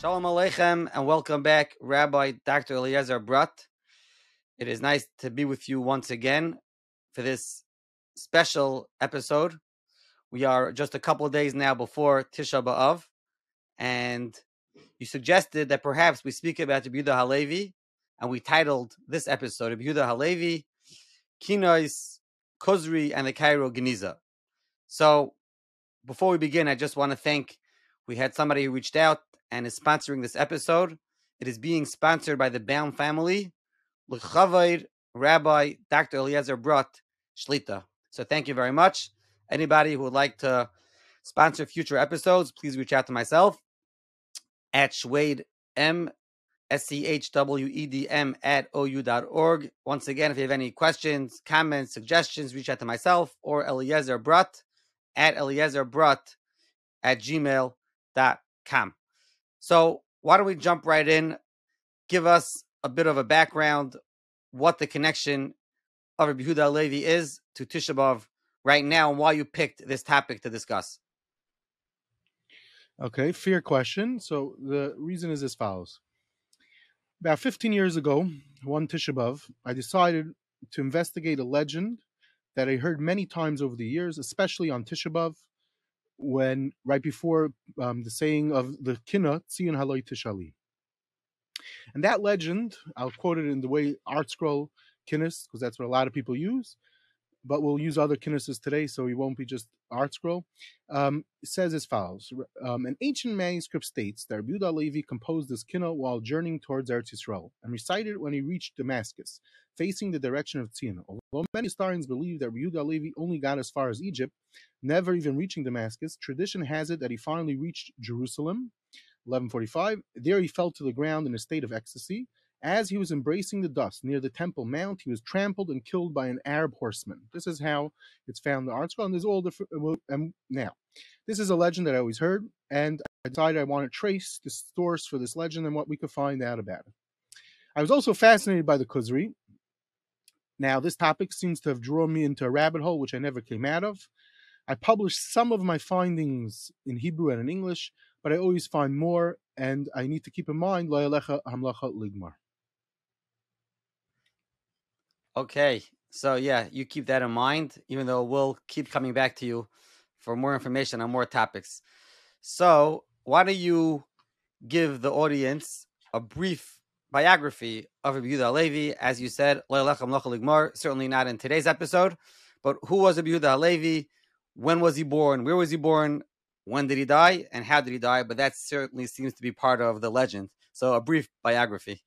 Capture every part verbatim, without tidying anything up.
Shalom Aleichem and welcome back, Rabbi Doctor Eliezer Brodt. It is nice to be with you once again for this special episode. We are just a couple of days now before Tisha B'Av, and you suggested that perhaps we speak about Yehudah Ha'Levi, and we titled this episode Yehudah Ha'Levi, Kinnos, Kuzari, and the Cairo Genizah. So before we begin, I just want to thank, we had somebody who reached out and is sponsoring this episode. It is being sponsored by the Baum family, L'Chavod Rabbi Doctor Eliezer Brodt Shlita. So thank you very much. Anybody who would like to sponsor future episodes, please reach out to myself at Shwed M S C H W E D M at O U dot org. Once again, if you have any questions, comments, suggestions, reach out to myself or Eliezer Brodt at Eliezer Brodt at gmail dot com. So why don't we jump right in, give us a bit of a background, what the connection of Rabbi Yehudah Halevi is to Tisha B'Av right now, and why you picked this topic to discuss. Okay, fair question. So the reason is as follows. About fifteen years ago, one Tisha B'Av, I decided to investigate a legend that I heard many times over the years, especially on Tisha B'Av, when right before um, the saying of the Kinnah, Tzion Haloi Tishali. And that legend, I'll quote it in the way Art Scroll Kinnos, because that's what a lot of people use, but we'll use other Kinnoses today, so it won't be just Art Scroll. Um, it says as follows. Um, an ancient manuscript states that Yehudah Halevi composed this Kinnah while journeying towards Eretz Yisrael and recited it when he reached Damascus, facing the direction of Tzion. Although many historians believe that Yehudah Halevi only got as far as Egypt, never even reaching Damascus, tradition has it that he finally reached Jerusalem, eleven forty-five. There he fell to the ground in a state of ecstasy. As he was embracing the dust near the Temple Mount, he was trampled and killed by an Arab horseman. This is how it's found in the Art Scroll, and there's all different. Um, now, this is a legend that I always heard, and I decided I want to trace the source for this legend and what we could find out about it. I was also fascinated by the Kuzari. Now, this topic seems to have drawn me into a rabbit hole, which I never came out of. I published some of my findings in Hebrew and in English, but I always find more, and I need to keep in mind, Lo Yalecha Hamlacha Ligmar. Okay, so yeah, you keep that in mind, even though we'll keep coming back to you for more information on more topics. So why don't you give the audience a brief biography of Rabbi Yehudah Halevi? As you said, certainly not in today's episode, but who was Rabbi Yehudah Halevi? When was he born? Where was he born? When did he die? And how did he die? But that certainly seems to be part of the legend. So a brief biography.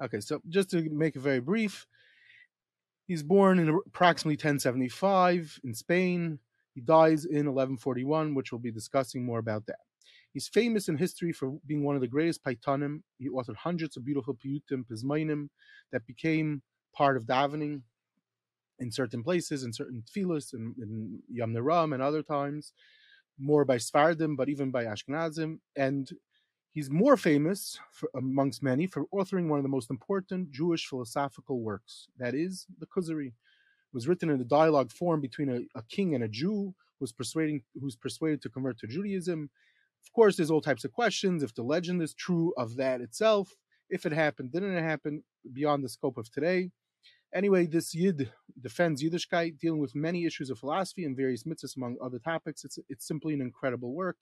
Okay, so just to make it very brief, he's born in approximately ten seventy-five in Spain. He dies in eleven forty-one, which we'll be discussing more about that. He's famous in history for being one of the greatest paitanim. He authored hundreds of beautiful piyutim, pismainim, that became part of davening in certain places, in certain tefillos, in, in Yom Neram and other times, more by Sfardim, but even by Ashkenazim. And he's more famous, for, amongst many, for authoring one of the most important Jewish philosophical works, that is, the Kuzari. It was written in a dialogue form between a, a king and a Jew who's persuading, who's persuaded to convert to Judaism. Of course, there's all types of questions, if the legend is true of that itself, if it happened, didn't it happen, beyond the scope of today. Anyway, this Yid defends Yiddishkeit, dealing with many issues of philosophy and various mitzvahs, among other topics. It's, it's simply an incredible work.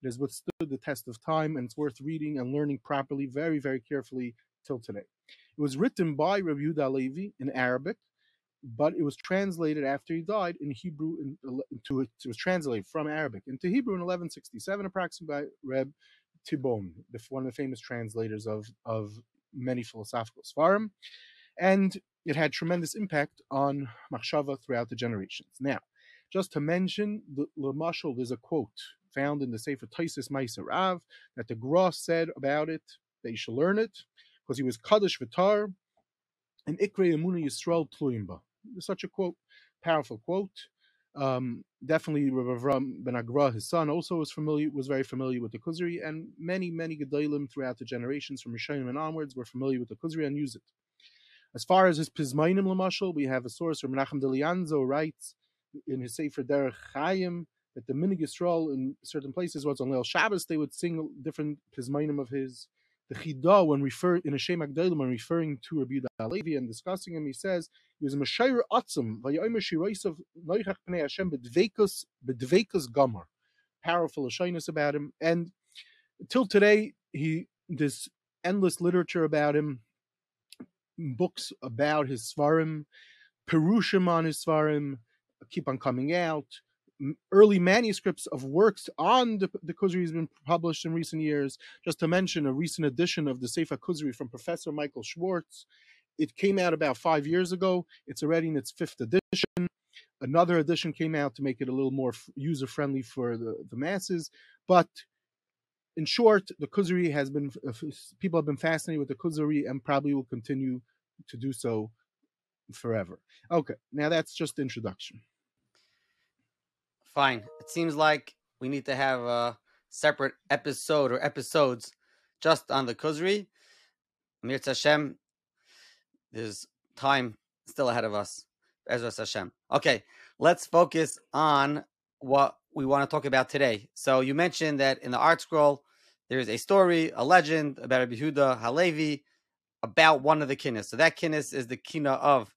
It has withstood the test of time, and it's worth reading and learning properly, very, very carefully, till today. It was written by Rabbi Yehudah Halevi in Arabic, but it was translated after he died in Hebrew, in, to, it was translated from Arabic into Hebrew in eleven sixty-seven, approximately, by Reb Tibon, one of the famous translators of, of many philosophical Sfarim. And it had tremendous impact on Machshava throughout the generations. Now, just to mention, L'mashal, there's a quote found in the Sefer Taisis Meiser Rav that the Gra said about it, that you should learn it, because he was Kaddish V'tar, and Ikre Emuna Yisrael Tluimba. Such a quote, powerful quote. Um, definitely, Rav Avram ben Agra, his son, also was familiar, was very familiar with the Kuzari, and many, many Gedalim throughout the generations from Rishonim and onwards were familiar with the Kuzari and used it. As far as his Pismainim Lamashal, we have a source where Menachem de Lonzano writes in his Sefer Derech Chaim that the Minig Yisrael in certain places was on Leil Shabbos, they would sing different Pizmainim of his. The Chida, when referred in Hashem Agdolim, when referring to Rabbi Yehudah Ha'Levi and discussing him, he says he was a Meshayr Atzim, Vayomer Shiraisav Noichach Pnei Hashem Bedveikus Bedveikus Gamar, powerful shyness about him, and till today he this endless literature about him, books about his Svarim, Perushim on his Svarim, keep on coming out. Early manuscripts of works on the, the Kuzari has been published in recent years. Just to mention a recent edition of the Sefer Kuzari from Professor Michael Schwartz. It came out about five years ago. It's already in its fifth edition. Another edition came out to make it a little more user-friendly for the, the masses. But in short, the Kuzari has been, people have been fascinated with the Kuzari and probably will continue to do so forever. Okay, now that's just the introduction. Fine. It seems like we need to have a separate episode or episodes just on the Kuzari. Mirz Hashem, there's time still ahead of us. Ezra Hashem. Okay, let's focus on what we want to talk about today. So you mentioned that in the Art Scroll, there is a story, a legend about Rabbi Yehudah Ha'Levi about one of the Kinnos. So that Kinnos is the Kinnah of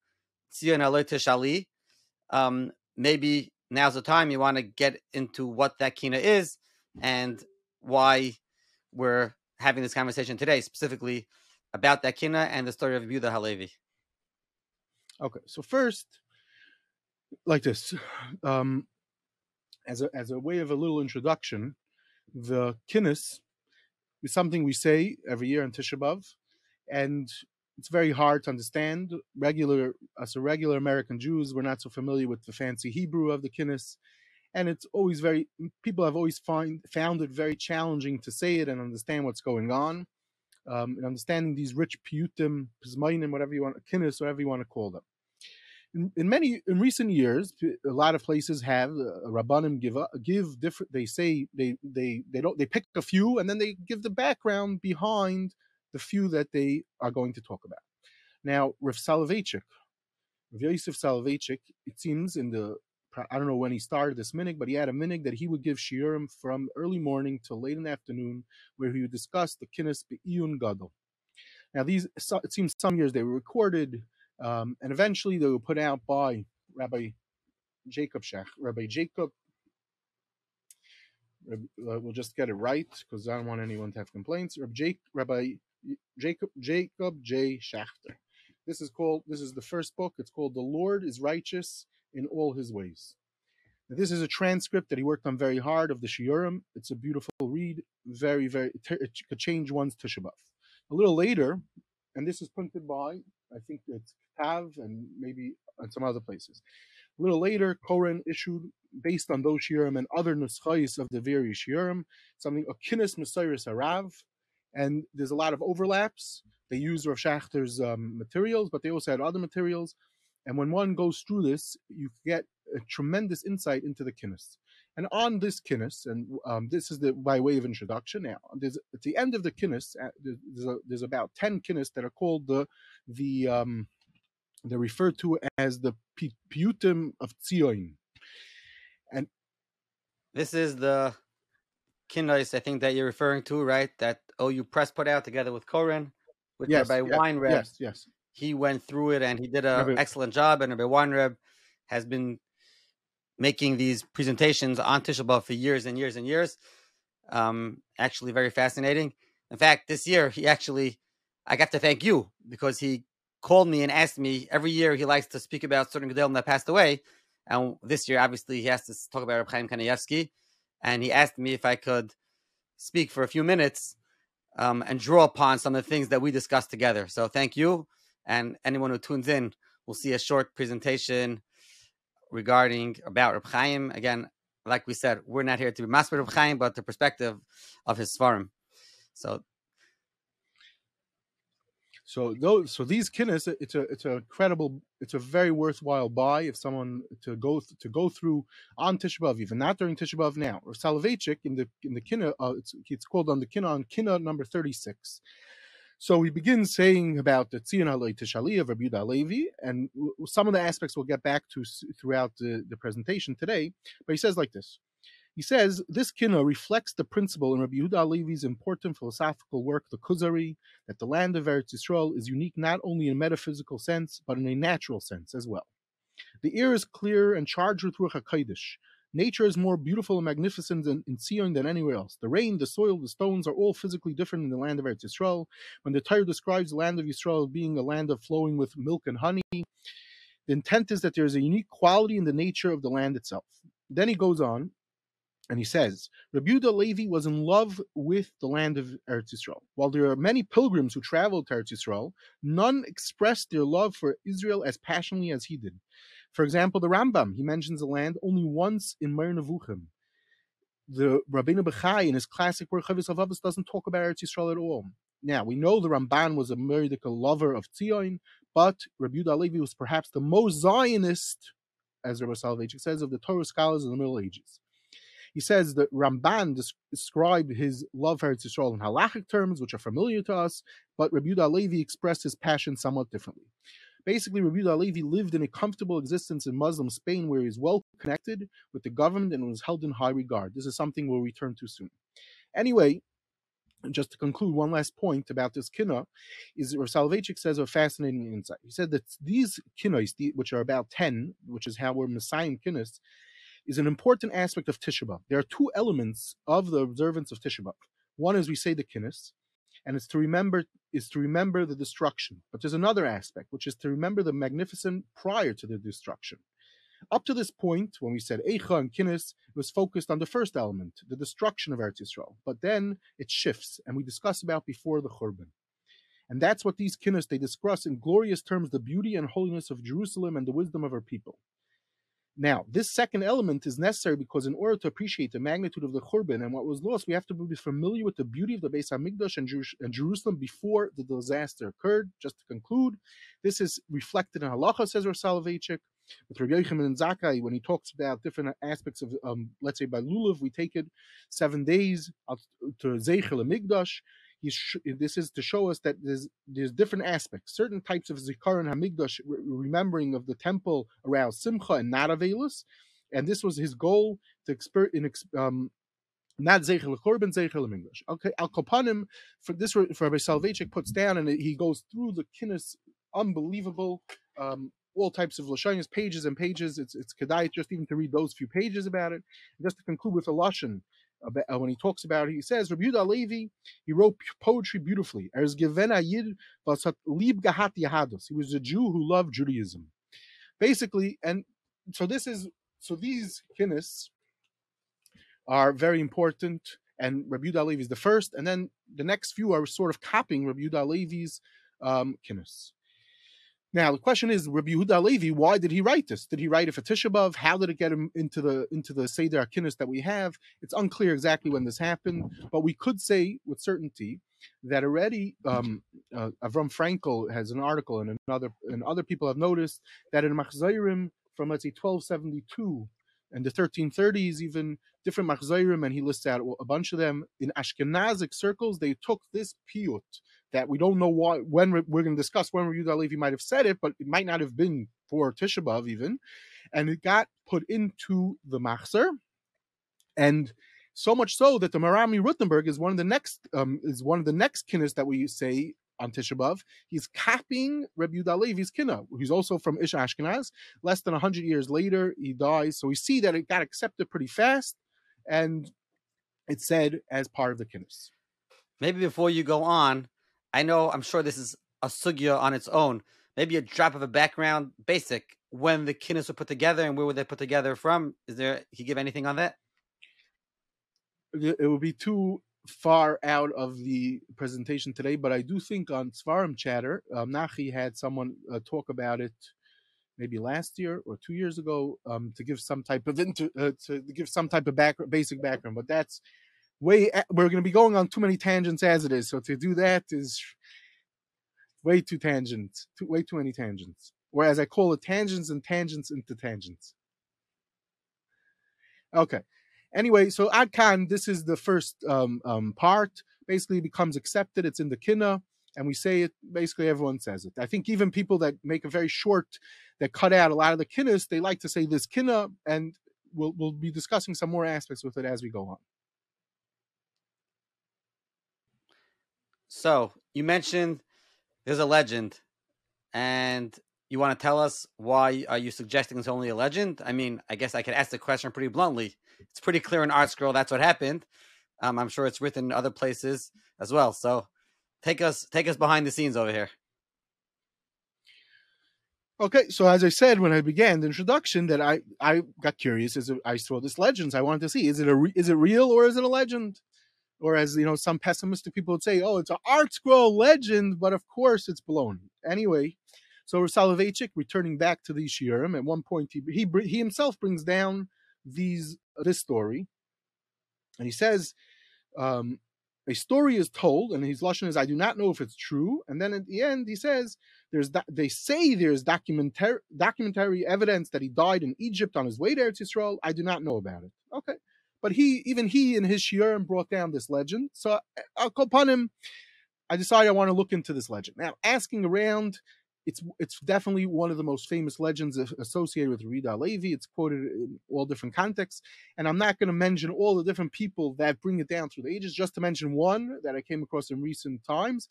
Tzion Haloi Tishali. Um, maybe... Now's the time you want to get into what that Kinnah is and why we're having this conversation today, specifically about that Kinnah and the story of Yehudah Ha'Levi. Okay, so first, like this, um, as a as a way of a little introduction, the Kinnos is something we say every year on Tisha B'Av, and it's very hard to understand. Regular, as a regular American Jews, we're not so familiar with the fancy Hebrew of the Kinnos, and it's always very, people have always find, found it very challenging to say it and understand what's going on. Um, and understanding these rich piyutim, pismainim, whatever you want, Kinnos, whatever you want to call them. In, in many, in recent years, a lot of places have uh, Rabbanim give uh, give different. They say they they they don't they pick a few and then they give the background behind the few that they are going to talk about. Now, Rav Soloveitchik, Rav Yosef Soloveitchik, it seems in the, I don't know when he started this minig, but he had a minig that he would give shiurim from early morning till late in the afternoon, where he would discuss the Kinnos be'iyun gadol. Now, these, it seems some years they were recorded, um, and eventually they were put out by Rabbi Jacob Schachter, Rabbi Jacob, uh, we'll just get it right, because I don't want anyone to have complaints, Rabbi Jake, Rabbi Jacob Jacob J. Schachter. This is called, this is the first book. It's called The Lord is Righteous in All His Ways. Now, this is a transcript that he worked on very hard of the shiurim. It's a beautiful read. Very, very, it could change one's Tisha B'Av. A little later, and this is printed by, I think it's Tav and maybe and some other places. A little later, Koren issued, based on those shiurim and other nuschais of the various shiurim, something, a Kinnos Mesiris Harav. And there's a lot of overlaps. They use Rav Schachter's um, materials, but they also had other materials. And when one goes through this, you get a tremendous insight into the Kinnos. And on this Kinnos, and um, this is the, by way of introduction now, there's, at the end of the Kinnos, uh, there's, a, there's about ten Kinnos that are called the, the um, they're referred to as the Piyutim of Tzion. And this is the Kinnos, I think, that you're referring to, right? That O U Press put out together with Koren, with yes, Rabbi yes, Weinreb. Yes, yes. He went through it and he did an excellent job. And Rabbi Weinreb has been making these presentations on Tisha B'Av for years and years and years. Um, actually, very fascinating. In fact, this year, he actually, I got to thank you because he called me and asked me. Every year, he likes to speak about certain Gedolim that passed away. And this year, obviously, he has to talk about Reb Chaim Kanievsky. And he asked me if I could speak for a few minutes um, and draw upon some of the things that we discussed together. So thank you. And anyone who tunes in will see a short presentation regarding about Reb Chaim. Again, like we said, we're not here to be Masper Reb Chaim, but the perspective of his Svarim. So So those, so these Kinnos, it's a it's a credible, it's a very worthwhile buy if someone to go th to go through on Tisha B'Av, even not during Tisha B'Av now. Or Soloveitchik in the in the Kinnah, uh, it's it's called on the Kinnah on Kinnah number thirty-six. So we begin saying about the Tzion Haloi Tishali of Rabbi Yehudah Ha'Levi, and some of the aspects we'll get back to throughout the, the presentation today. But he says like this: He says, this Kinnah reflects the principle in Rabbi Yehudah Ha'Levi's important philosophical work, the Kuzari, that the land of Eretz Yisrael is unique not only in a metaphysical sense, but in a natural sense as well. The air is clear and charged with Ruach HaKodesh. Nature is more beautiful and magnificent in, in Tzion than anywhere else. The rain, the soil, the stones are all physically different in the land of Eretz Yisrael. When the Torah describes the land of Yisrael as being a land of flowing with milk and honey, the intent is that there is a unique quality in the nature of the land itself. Then he goes on, and he says, Rabbi Yehudah Ha'Levi was in love with the land of Eretz Yisrael. While there are many pilgrims who traveled to Eretz Yisrael, none expressed their love for Israel as passionately as he did. For example, the Rambam, he mentions the land only once in Meir Nevuchim. The Rabbeinu Bachai, in his classic work, Chavis HaVavos, doesn't talk about Eretz Yisrael at all. Now, we know the Ramban was a Merdeka lover of Tzion, but Rabbi Yehudah Ha'Levi was perhaps the most Zionist, as Rebbe Soloveitchik says, of the Torah scholars of the Middle Ages. He says that Ramban described his love for Eretz Yisrael in halachic terms, which are familiar to us, but Rabbi Yehudah Ha'Levi expressed his passion somewhat differently. Basically, Rabbi Yehudah Ha'Levi lived in a comfortable existence in Muslim Spain, where he was well connected with the government and was held in high regard. This is something we'll return to soon. Anyway, just to conclude, one last point about this Kinnah is Rav Soloveitchik says a fascinating insight. He said that these Kinnahs, which are about ten, which is how we're Messiahim Kinnahs, is an important aspect of Tisha B'Av. There are two elements of the observance of Tisha B'Av. One is we say the Kinnos, and it's to remember is to remember the destruction. But there's another aspect, which is to remember the magnificent prior to the destruction. Up to this point, when we said Eicha and Kinnos, it was focused on the first element, the destruction of Eretz Yisrael. But then it shifts, and we discuss about before the Churban. And that's what these Kinnos, they discuss in glorious terms the beauty and holiness of Jerusalem and the wisdom of her people. Now, this second element is necessary because in order to appreciate the magnitude of the Churban and what was lost, we have to be familiar with the beauty of the Beis HaMikdash and, Jer and Jerusalem before the disaster occurred. Just to conclude, this is reflected in Halacha, says Rav Soloveitchik, with Rabbi Yochanan and Zakkai, when he talks about different aspects of, um, let's say, by Lulav, we take it seven days to Zeichel HaMikdash. This is to show us that there's, there's different aspects. Certain types of Zikaron HaMikdash, re remembering of the temple, arouse Simcha and not Avelus. And this was his goal, to expert in um, not Zeichel HaKorban, Zeichel HaMikdash. Okay, Al Kopanim, for this, for Rabbi Soloveitchik puts down, and he goes through the Kinnos, unbelievable, um, all types of Lashonis, pages and pages. It's, it's Kedai just even to read those few pages about it. And just to conclude with a Lashon, when he talks about it, he says, Rabbi Yehudah Ha'Levi, he wrote poetry beautifully. He was a Jew who loved Judaism. Basically, and so this is, so these Kinnos are very important, and Rabbi Yehudah Ha'Levi is the first, and then the next few are sort of copying Rabbi Yehudah Ha'Levi's um, Kinnos. Now, the question is, Rabbi Yehudah Ha'Levi, why did he write this? Did he write it for Tisha B'Av? How did it get him into the into the Seder HaKinnos that we have? It's unclear exactly when this happened, but we could say with certainty that already um, uh, Avram Frankel has an article, and another and other people have noticed that in Machzairim from, let's say, twelve seventy-two and the thirteen thirties, even different Machzairim, and he lists out a bunch of them, in Ashkenazic circles, they took this piyut, that we don't know why, when we're going to discuss when Rabbi Yehudah Ha'Levi might have said it, but it might not have been for Tisha B'Av even, and it got put into the Machzor, and so much so that the Merami Rutenberg is one of the next um, is one of the next Kinnos that we say on Tisha B'Av. He's copying Rabbi Yehudah Ha'Levi's Kinnah, who's also from Ish Ashkenaz. Less than a hundred years later, he dies, so we see that it got accepted pretty fast, and it's said as part of the Kinnos. Maybe before you go on, I know, I'm sure this is a sugya on its own. Maybe a drop of a background, basic, when the Kinnos were put together and where were they put together from? Is there, can you give anything on that? It would be too far out of the presentation today, but I do think on Svarim Chatter, um, Nachi had someone uh, talk about it maybe last year or two years ago um, to give some type of inter uh, to give some type of back basic background, but that's way, we're going to be going on too many tangents as it is, so to do that is way too tangents, too, way too many tangents. Whereas I call it tangents and tangents into tangents. Okay. Anyway, so Ad Kan, this is the first um, um, part. Basically, it becomes accepted. It's in the Kinnah, and we say it. Basically, everyone says it. I think even people that make a very short, that cut out a lot of the Kinnos, they like to say this Kinnah, and we'll, we'll be discussing some more aspects with it as we go on. So you mentioned there's a legend, and you want to tell us why are you suggesting it's only a legend? I mean, I guess I could ask the question pretty bluntly. It's pretty clear in Art Scroll that's what happened. Um, I'm sure it's written in other places as well. So take us take us behind the scenes over here. Okay, so as I said when I began the introduction, that I, I got curious as I saw this legend. I wanted to see, is it a re is it real or is it a legend? Or as you know, some pessimistic people would say, oh, it's an Art Scroll legend, but of course it's blown. Anyway, so Soloveitchik, returning back to the Shiurim, at one point he, he he himself brings down these this story, and he says, um, a story is told, and his lashon is, I do not know if it's true. And then at the end he says, there's they say there's documentary documentary evidence that he died in Egypt on his way to Eretz Yisrael. I do not know about it. Okay. But he, even he in his shiurim brought down this legend. So upon him, I decided I want to look into this legend. Now, asking around, it's it's definitely one of the most famous legends associated with Yehudah Ha'Levi. It's quoted in all different contexts. And I'm not going to mention all the different people that bring it down through the ages. Just to mention one that I came across in recent times,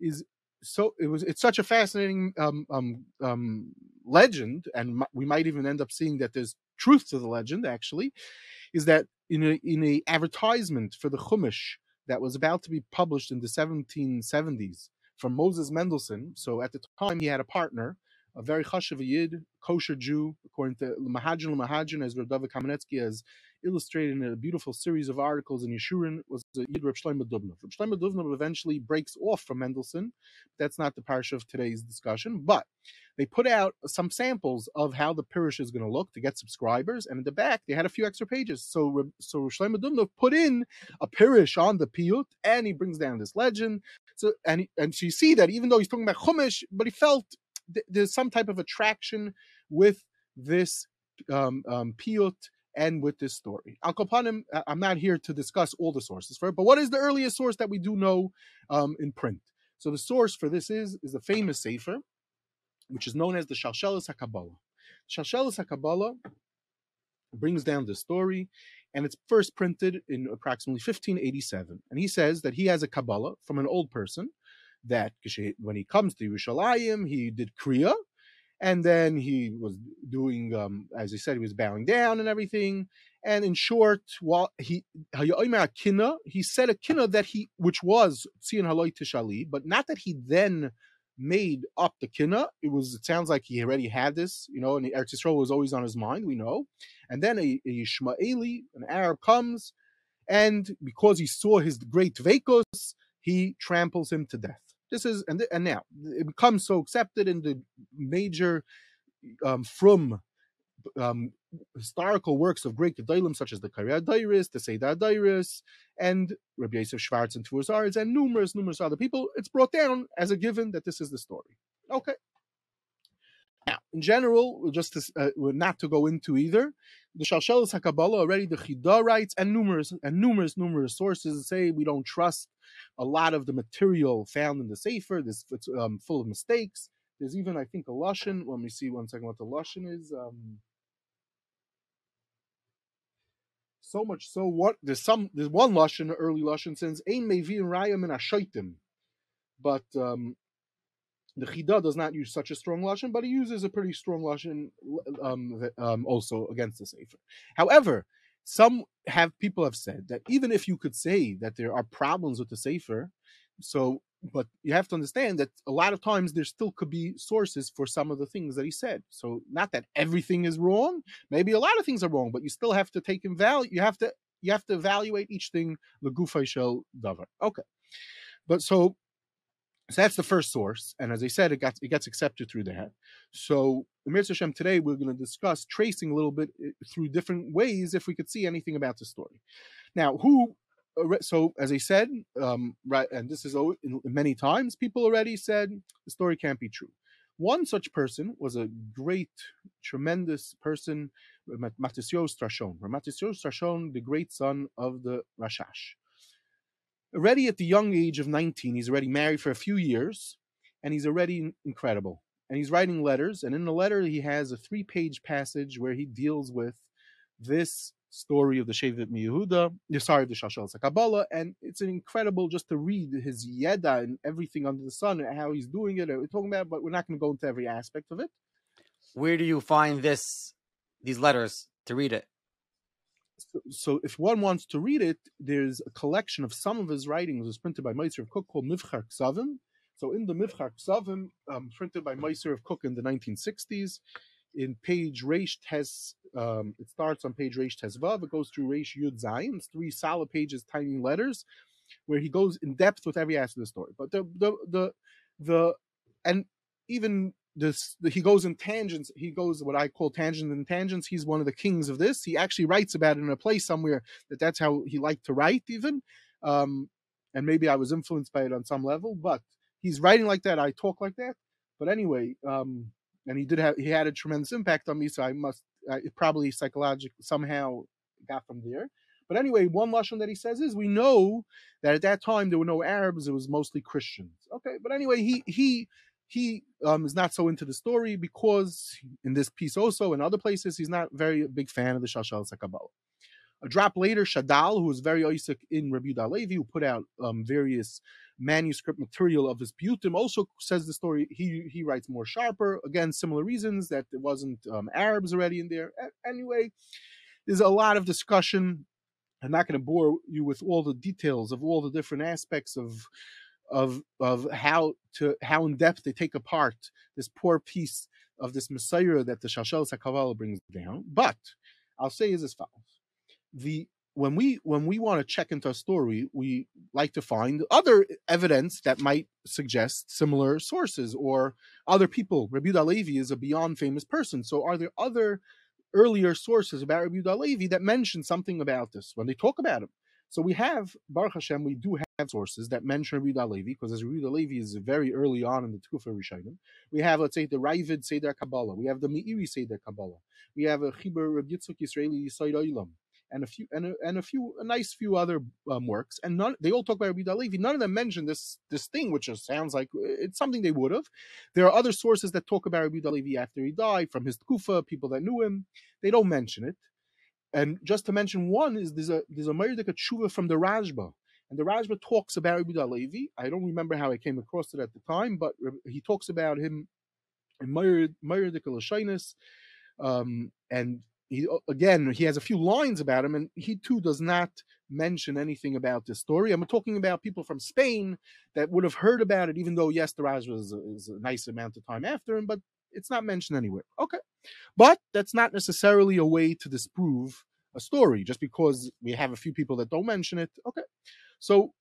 is so it was it's such a fascinating um, um, um, legend, and we might even end up seeing that there's truth to the legend, actually, is that in a, in a advertisement for the Chumash that was about to be published in the seventeen seventies from Moses Mendelssohn. So at the time he had a partner, a very chashuv yid, kosher Jew, according to L'Mahajin L'Mahajin, as Reb Kaminetsky has illustrated in a beautiful series of articles in Yeshurin, was the yid Reb Shlomo Dubnov. Reb Shlomo Dubnov eventually breaks off from Mendelssohn. That's not the parsha of today's discussion, but they put out some samples of how the pirush is going to look to get subscribers, and in the back they had a few extra pages. So, so Shlomo Dubnov put in a pirush on the piyut, and he brings down this legend. So, and he, and so you see that even though he's talking about Chumash, but he felt there's some type of attraction with this um, um, piyut and with this story. Al Kopanim, I'm not here to discuss all the sources for it, but what is the earliest source that we do know um, in print? So the source for this is is the famous Sefer, which is known as the Sharsheles HaKabala. Sharsheles HaKabala brings down this story, and it's first printed in approximately fifteen eighty-seven. And he says that he has a Kabbalah from an old person, that when he comes to Yerushalayim, he did Kriya, and then he was doing, um, as he said, he was bowing down and everything. And in short, while he he said a Kinnah that he, which was Tzion Haloi Tishali, but not that he then made up the Kinnah. It was, it sounds like he already had this, you know, and Eretz Yisrael was always on his mind, we know. And then a, a Yishmaeli, an Arab, comes, and because he saw his great Veikos, he tramples him to death. This is, and, and now it becomes so accepted in the major um, from um, historical works of great Gedolim, such as the Kairei HaDoros, the Seder HaDoros, and Rabbi Yosef Schwarz and Tuvos Haaretz, and numerous, numerous other people. It's brought down as a given that this is the story. Okay. Now, in general, just to, uh, not to go into either, the Sharsheles HaKabbalah already, the Chida writes, and numerous and numerous numerous sources say we don't trust a lot of the material found in the Sefer. This it's um, full of mistakes. There's even, I think, a lashon. Let me see one second what the lashon is. Um, so much so what there's some there's one lashon, early lashon, says ein mevi raya min hashaitim, but um, the Chida does not use such a strong lashon, but he uses a pretty strong lashon um, um, also against the Sefer. However, some have people have said that even if you could say that there are problems with the Sefer, so but you have to understand that a lot of times there still could be sources for some of the things that he said. So not that everything is wrong, maybe a lot of things are wrong, but you still have to take in value. You have to you have to evaluate each thing legufay shel davar. Okay, but so. So that's the first source, and as I said, it gets it gets accepted through that. So, Mirz Hashem, today we're going to discuss tracing a little bit through different ways if we could see anything about the story. Now, who? So, as I said, um, right, and this is many times people already said the story can't be true. One such person was a great, tremendous person, Matisyo Strashon. Matisyo Strashon, the great son of the Rashash. Already at the young age of nineteen, he's already married for a few years, and he's already incredible. And he's writing letters, and in the letter he has a three-page passage where he deals with this story of the Shevet Yehuda, the story of the Sharsheles HaKabala, and it's an incredible just to read his Yeda and everything under the sun and how he's doing it. We're talking about, but we're not going to go into every aspect of it. Where do you find this, these letters to read it? So, so if one wants to read it, there's a collection of some of his writings was printed by Meister of Cook called Mivchar Ksavim. So in the Mivchar Ksavim, um, printed by Meister of Cook in the nineteen sixties, in page Reish Tes, um, it starts on page Reish Tes Vav, it goes through Reish Yud Zayin, it's three solid pages, tiny letters, where he goes in depth with every aspect of the story. But the, the, the, the and even this, the, he goes in tangents, he goes what I call tangents and tangents. He's one of the kings of this. He actually writes about it in a place somewhere that that's how he liked to write even. Um, and maybe I was influenced by it on some level, but he's writing like that. I talk like that. But anyway, um, and he did have, he had a tremendous impact on me, so I must, I, it probably psychologically somehow got from there. But anyway, one lesson that he says is, we know that at that time there were no Arabs, it was mostly Christians. Okay, but anyway, he he he um, is not so into the story because in this piece also, in other places, he's not very big fan of the Sharsheles HaKabala. A drop later, Shadal, who was very Isaac in Reb Yehudah Ha'Levi, who put out um, various manuscript material of his Piyutim, also says the story. He he writes more sharper, again, similar reasons that there wasn't um, Arabs already in there. A anyway, there's a lot of discussion. I'm not going to bore you with all the details of all the different aspects of of of how to how in depth they take apart this poor piece of this Messiah that the Sharsheles HaKabala brings down. But I'll say is as follows. The when we when we want to check into a story, we like to find other evidence that might suggest similar sources or other people. Reb Yehudah Ha'Levi is a beyond famous person, so are there other earlier sources about Reb Yehudah Ha'Levi that mention something about this when they talk about him? So we have, Baruch Hashem, we do have sources that mention Reb Yehudah Ha'Levi, because as Reb Yehudah Ha'Levi is very early on in the Tekufa Rishonim. We have, let's say, the Ravid Seder Kabbalah. We have the Meiri Seder Kabbalah. We have a Chibur Reb Yitzchak Yisraeli Yisayid Olam. And a few, and a, and a few, a nice few other um, works, and none. They all talk about Reb Yehudah Ha'Levi. None of them mention this this thing, which just sounds like it's something they would have. There are other sources that talk about Reb Yehudah Ha'Levi after he died, from his tkufa, people that knew him. They don't mention it. And just to mention one is there's a there's a Mordecai Tshuva from the Rajba, and the Rajba talks about Reb Yehudah Ha'Levi. I don't remember how I came across it at the time, but he talks about him in Mordecai Lashaynus, um and. He, again, he has a few lines about him, and he too does not mention anything about this story. I'm talking about people from Spain that would have heard about it, even though, yes, the Raj was a, is a nice amount of time after him, but it's not mentioned anywhere. Okay. But that's not necessarily a way to disprove a story, just because we have a few people that don't mention it. Okay. So,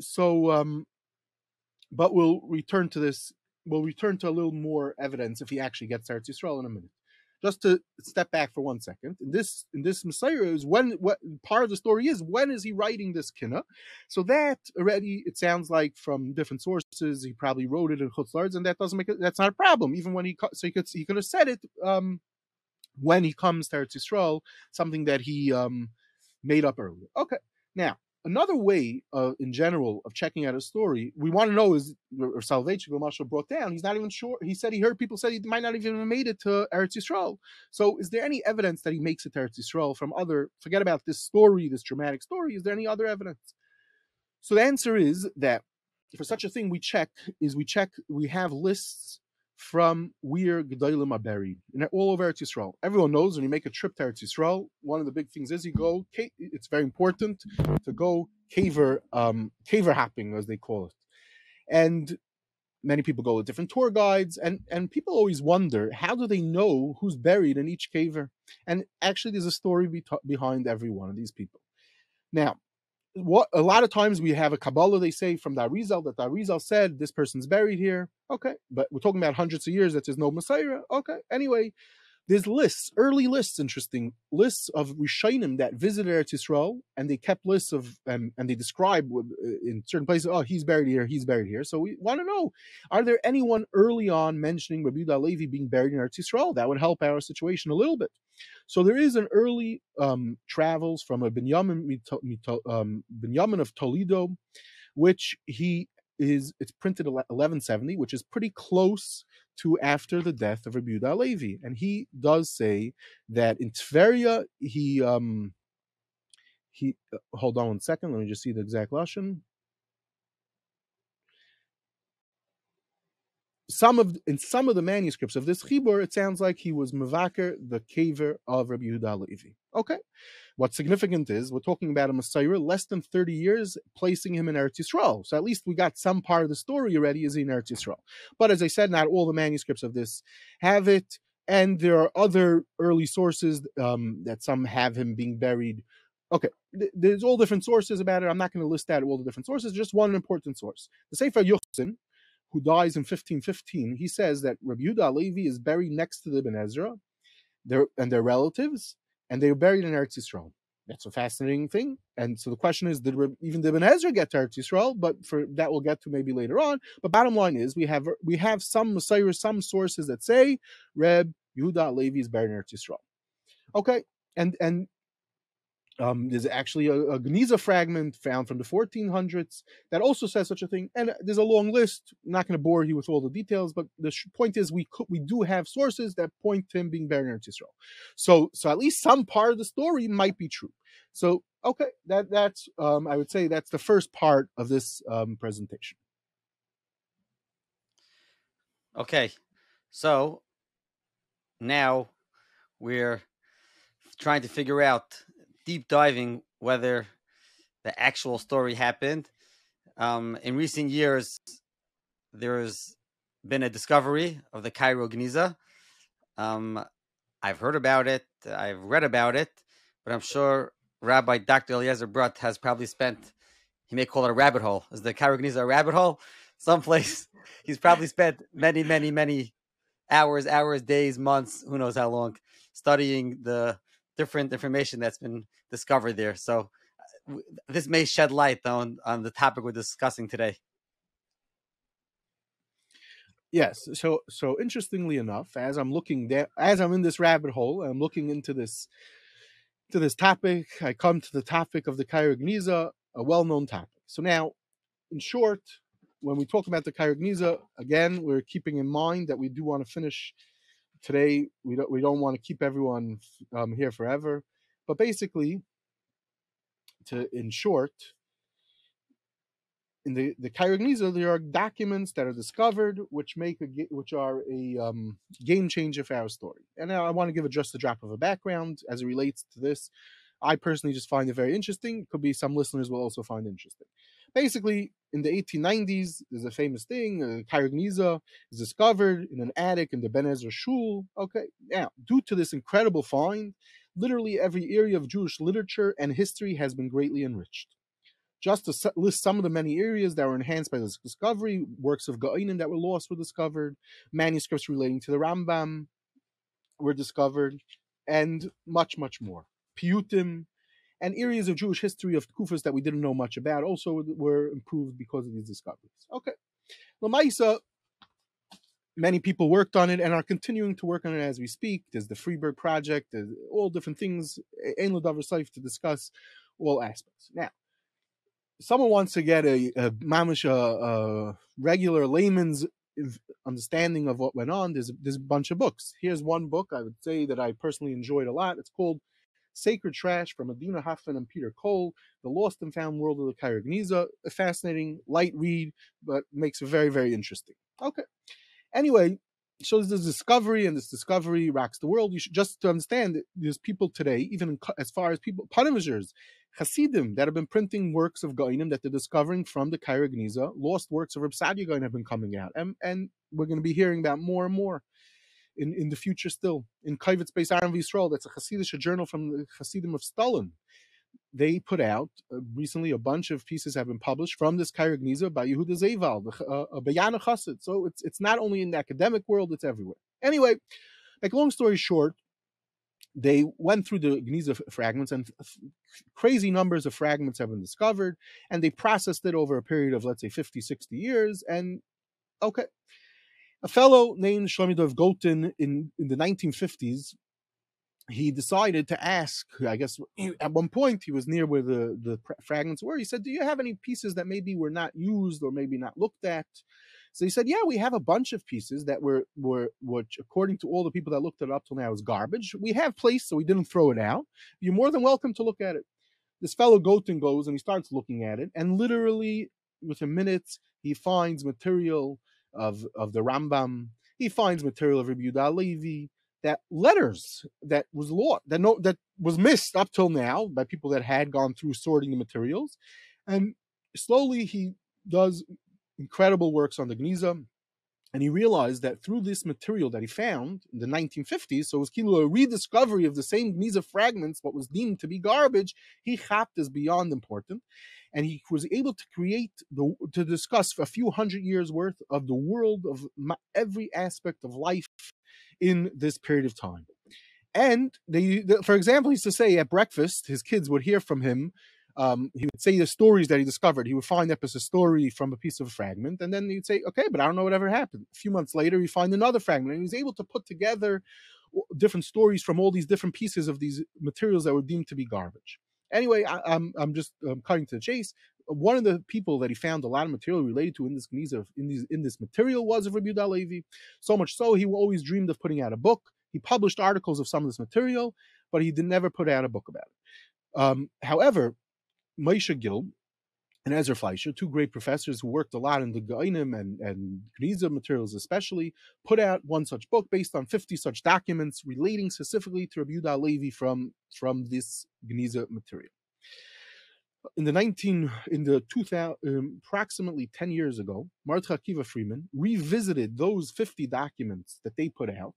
so, um, but we'll return to this. We'll return to a little more evidence if he actually gets Eretz Yisrael in a minute. Just to step back for one second, in this in this Messiah is when what part of the story is when is he writing this Kinnah? So that already it sounds like from different sources he probably wrote it in Chutz La'aretz, and that doesn't make it, that's not a problem. Even when he so he could he could have said it um, when he comes to Eretz Yisrael, something that he um, made up earlier. Okay, now. Another way, uh, in general, of checking out a story, we want to know is or Soloveitchik or Marshall brought down. He's not even sure. He said he heard people say he might not even have made it to Eretz Yisrael. So, is there any evidence that he makes it to Eretz Yisrael from other? Forget about this story, this dramatic story. Is there any other evidence? So the answer is that for such a thing, we check is we check. We have lists from where Gedolim are buried and all over Eretz Yisrael. Everyone knows when you make a trip to Eretz Yisrael, one of the big things is you go, it's very important to go caver, um, caver hopping, as they call it. And many people go with different tour guides, and, and people always wonder, how do they know who's buried in each caver? And actually, there's a story be behind every one of these people. Now, what a lot of times we have a Kabbalah, they say from Darizal that Darizal said this person's buried here. Okay, but we're talking about hundreds of years that there's no Messiah. Okay, anyway, there's lists, early lists, interesting lists of Rishonim that visited Eretz Yisrael, and they kept lists of um, and they describe in certain places. Oh, he's buried here. He's buried here. So we want to know: are there anyone early on mentioning Reb Yehudah Ha'Levi being buried in Eretz Yisrael? That would help our situation a little bit. So there is an early um, travels from a Binyamin, um, Binyamin of Toledo, which he is, it's printed eleven seventy, which is pretty close to after the death of Reb Yehudah Ha'Levi. And he does say that in Tveria, he, um, he, uh, hold on one second, let me just see the exact Lashon. Some of, in some of the manuscripts of this Chibur, it sounds like he was Mevaker, the caver of Reb Yehudah Ha'Levi. Okay. What's significant is we're talking about a Messiah less than thirty years, placing him in Eretz Yisrael. So at least we got some part of the story already is in Eretz Yisrael. But as I said, not all the manuscripts of this have it. And there are other early sources um, that some have him being buried. Okay, there's all different sources about it. I'm not going to list out all the different sources, just one important source. The Sefer Yochsin, who dies in fifteen fifteen, he says that Reb Yehudah Halevi is buried next to the Ibn Ezra their, and their relatives, and they were buried in Eretz Yisrael. That's a fascinating thing. And so the question is, did Reb, even the Ibn Ezra get to Eretz Yisrael? But for that we'll get to maybe later on. But bottom line is, we have we have some Messiah, some sources that say Reb Yehudah Halevi is buried in Eretz Yisrael. Okay, and and. Um, there's actually a, a Genizah fragment found from the fourteen hundreds that also says such a thing. And there's a long list. I'm not going to bore you with all the details, but the sh point is we could, we do have sources that point to him being buried in Israel. So, so at least some part of the story might be true. So, okay, that, that's, um, I would say that's the first part of this um, presentation. Okay. So now we're trying to figure out, deep diving, whether the actual story happened. Um, in recent years, there has been a discovery of the Cairo Genizah. Um, I've heard about it. I've read about it. But I'm sure Rabbi Doctor Eliezer Brodt has probably spent, he may call it a rabbit hole. Is the Cairo Genizah a rabbit hole? Someplace. He's probably spent many, many, many hours, hours, days, months, who knows how long, studying the different information that's been discovered there. So uh, this may shed light on, on the topic we're discussing today. Yes. So, so interestingly enough, as I'm looking there, as I'm in this rabbit hole, I'm looking into this, to this topic, I come to the topic of the Cairo Genizah, a well-known topic. So now, in short, when we talk about the Cairo Genizah, again, we're keeping in mind that we do want to finish today. We don't, we don't want to keep everyone um, here forever. But basically, to in short, in the, the Cairo Genizah, there are documents that are discovered which make a, which are a um, game changer for our story. And now I want to give a, just a drop of a background as it relates to this. I personally just find it very interesting. It could be some listeners will also find it interesting. Basically, in the eighteen nineties, there's a famous thing. Uh, Cairo Genizah is discovered in an attic in the Ben Ezra shul. Okay, now, due to this incredible find, literally every area of Jewish literature and history has been greatly enriched. Just to list some of the many areas that were enhanced by this discovery, works of Gaonim that were lost were discovered, manuscripts relating to the Rambam were discovered, and much, much more. Piyutim, and areas of Jewish history of Tkufas that we didn't know much about also were improved because of these discoveries. Okay. L'maisa, many people worked on it and are continuing to work on it as we speak. There's the Freiberg Project, there's all different things, Ein L'Davar Sof, to discuss all aspects. Now, someone wants to get a, a mamish, a, a regular layman's understanding of what went on. There's, there's a bunch of books. Here's one book I would say that I personally enjoyed a lot. It's called Sacred Trash from Adina Hoffman and Peter Cole, The Lost and Found World of the Cairo Genizah. A fascinating, light read, but makes it very, very interesting. Okay. Anyway, so there's this discovery, and this discovery rocks the world. You should just to understand, there's people today, even as far as people, Panemishers, Hasidim, that have been printing works of Goyim that they're discovering from the Cairo Genizah. Lost works of Reb Sadia Goyim have been coming out, and, and we're going to be hearing about more and more in, in the future still. In Kaivetz Beis Aaron V'Yisrael, that's a Hasidic journal from the Hasidim of Stalin. They put out, uh, recently, a bunch of pieces have been published from this Cairo Genizah by Yehuda Zeval, a Bayana Chassid. So it's, it's not only in the academic world, it's everywhere. Anyway, like long story short, they went through the Genizah fragments, and crazy numbers of fragments have been discovered, and they processed it over a period of, let's say, fifty, sixty years, and okay. A fellow named Shlomi Dov Goten in, in the nineteen fifties, he decided to ask, I guess at one point he was near where the, the fragments were. He said, do you have any pieces that maybe were not used or maybe not looked at? So he said, yeah, we have a bunch of pieces that were, were, which according to all the people that looked it up till now is garbage. We have place, so we didn't throw it out. You're more than welcome to look at it. This fellow Goten goes and he starts looking at it, and literally within minutes he finds material of, of the Rambam. He finds material of Rabbi Yehudah Ha'Levi, that letters that was lost, that no, that was missed up till now by people that had gone through sorting the materials. And slowly he does incredible works on the Genizah, and he realized that through this material that he found in the nineteen fifties, so it was kilo a rediscovery of the same Genizah fragments, what was deemed to be garbage, he chapped as beyond important, and he was able to create, the, to discuss a few hundred years worth of the world of every aspect of life in this period of time. And, they, for example, he used to say at breakfast, his kids would hear from him, Um, he would say the stories that he discovered. He would find up as a story from a piece of a fragment, and then he'd say, okay, but I don't know what ever happened. A few months later, he'd find another fragment, and he was able to put together different stories from all these different pieces of these materials that were deemed to be garbage. Anyway, I, I'm, I'm just I'm cutting to the chase. One of the people that he found a lot of material related to in this Genizah, in, these, in this material was of Rabbi Yehudah Ha'Levi. So much so, he always dreamed of putting out a book. He published articles of some of this material, but he did never put out a book about it. Um, however, Moshe Gil and Ezra Fleischer, two great professors who worked a lot in the Gaonim and, and Genizah materials especially, put out one such book based on fifty such documents relating specifically to Rabbi Yehudah Ha'Levi from, from this Genizah material. In the nineteen, in the two thousand, um, approximately ten years ago, Mordecai Akiva Freeman revisited those fifty documents that they put out,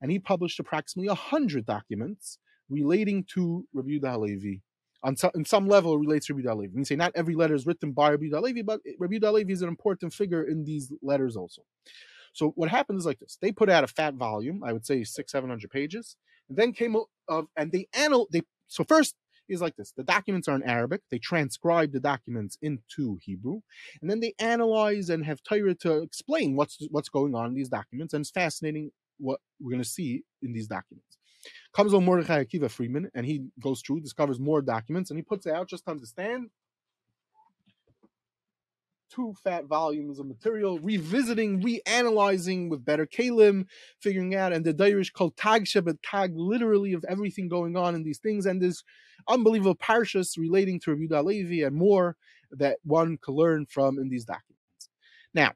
and he published approximately one hundred documents relating to Rabbi Yehudah Ha'Levi. On some, in some level, it relates to Rabbi Yehudah Ha'Levi. We say not every letter is written by Rabbi Yehudah Ha'Levi, but Rabbi Yehudah Ha'Levi is an important figure in these letters also. So what happened is like this: they put out a fat volume, I would say six, seven hundred pages, and then came up and they anal they. So first is like this: the documents are in Arabic. They transcribe the documents into Hebrew, and then they analyze and have Torah to explain what's what's going on in these documents. And it's fascinating what we're going to see in these documents. Comes on Mordecai Akiva Freeman, and he goes through, discovers more documents, and he puts out, just to understand, two fat volumes of material, revisiting, reanalyzing with better kalim, figuring out, and the Dairish called Tag Shebet Tag, literally of everything going on in these things, and this unbelievable parshas relating to Rabbi Yehudah Ha'Levi and more that one could learn from in these documents. Now,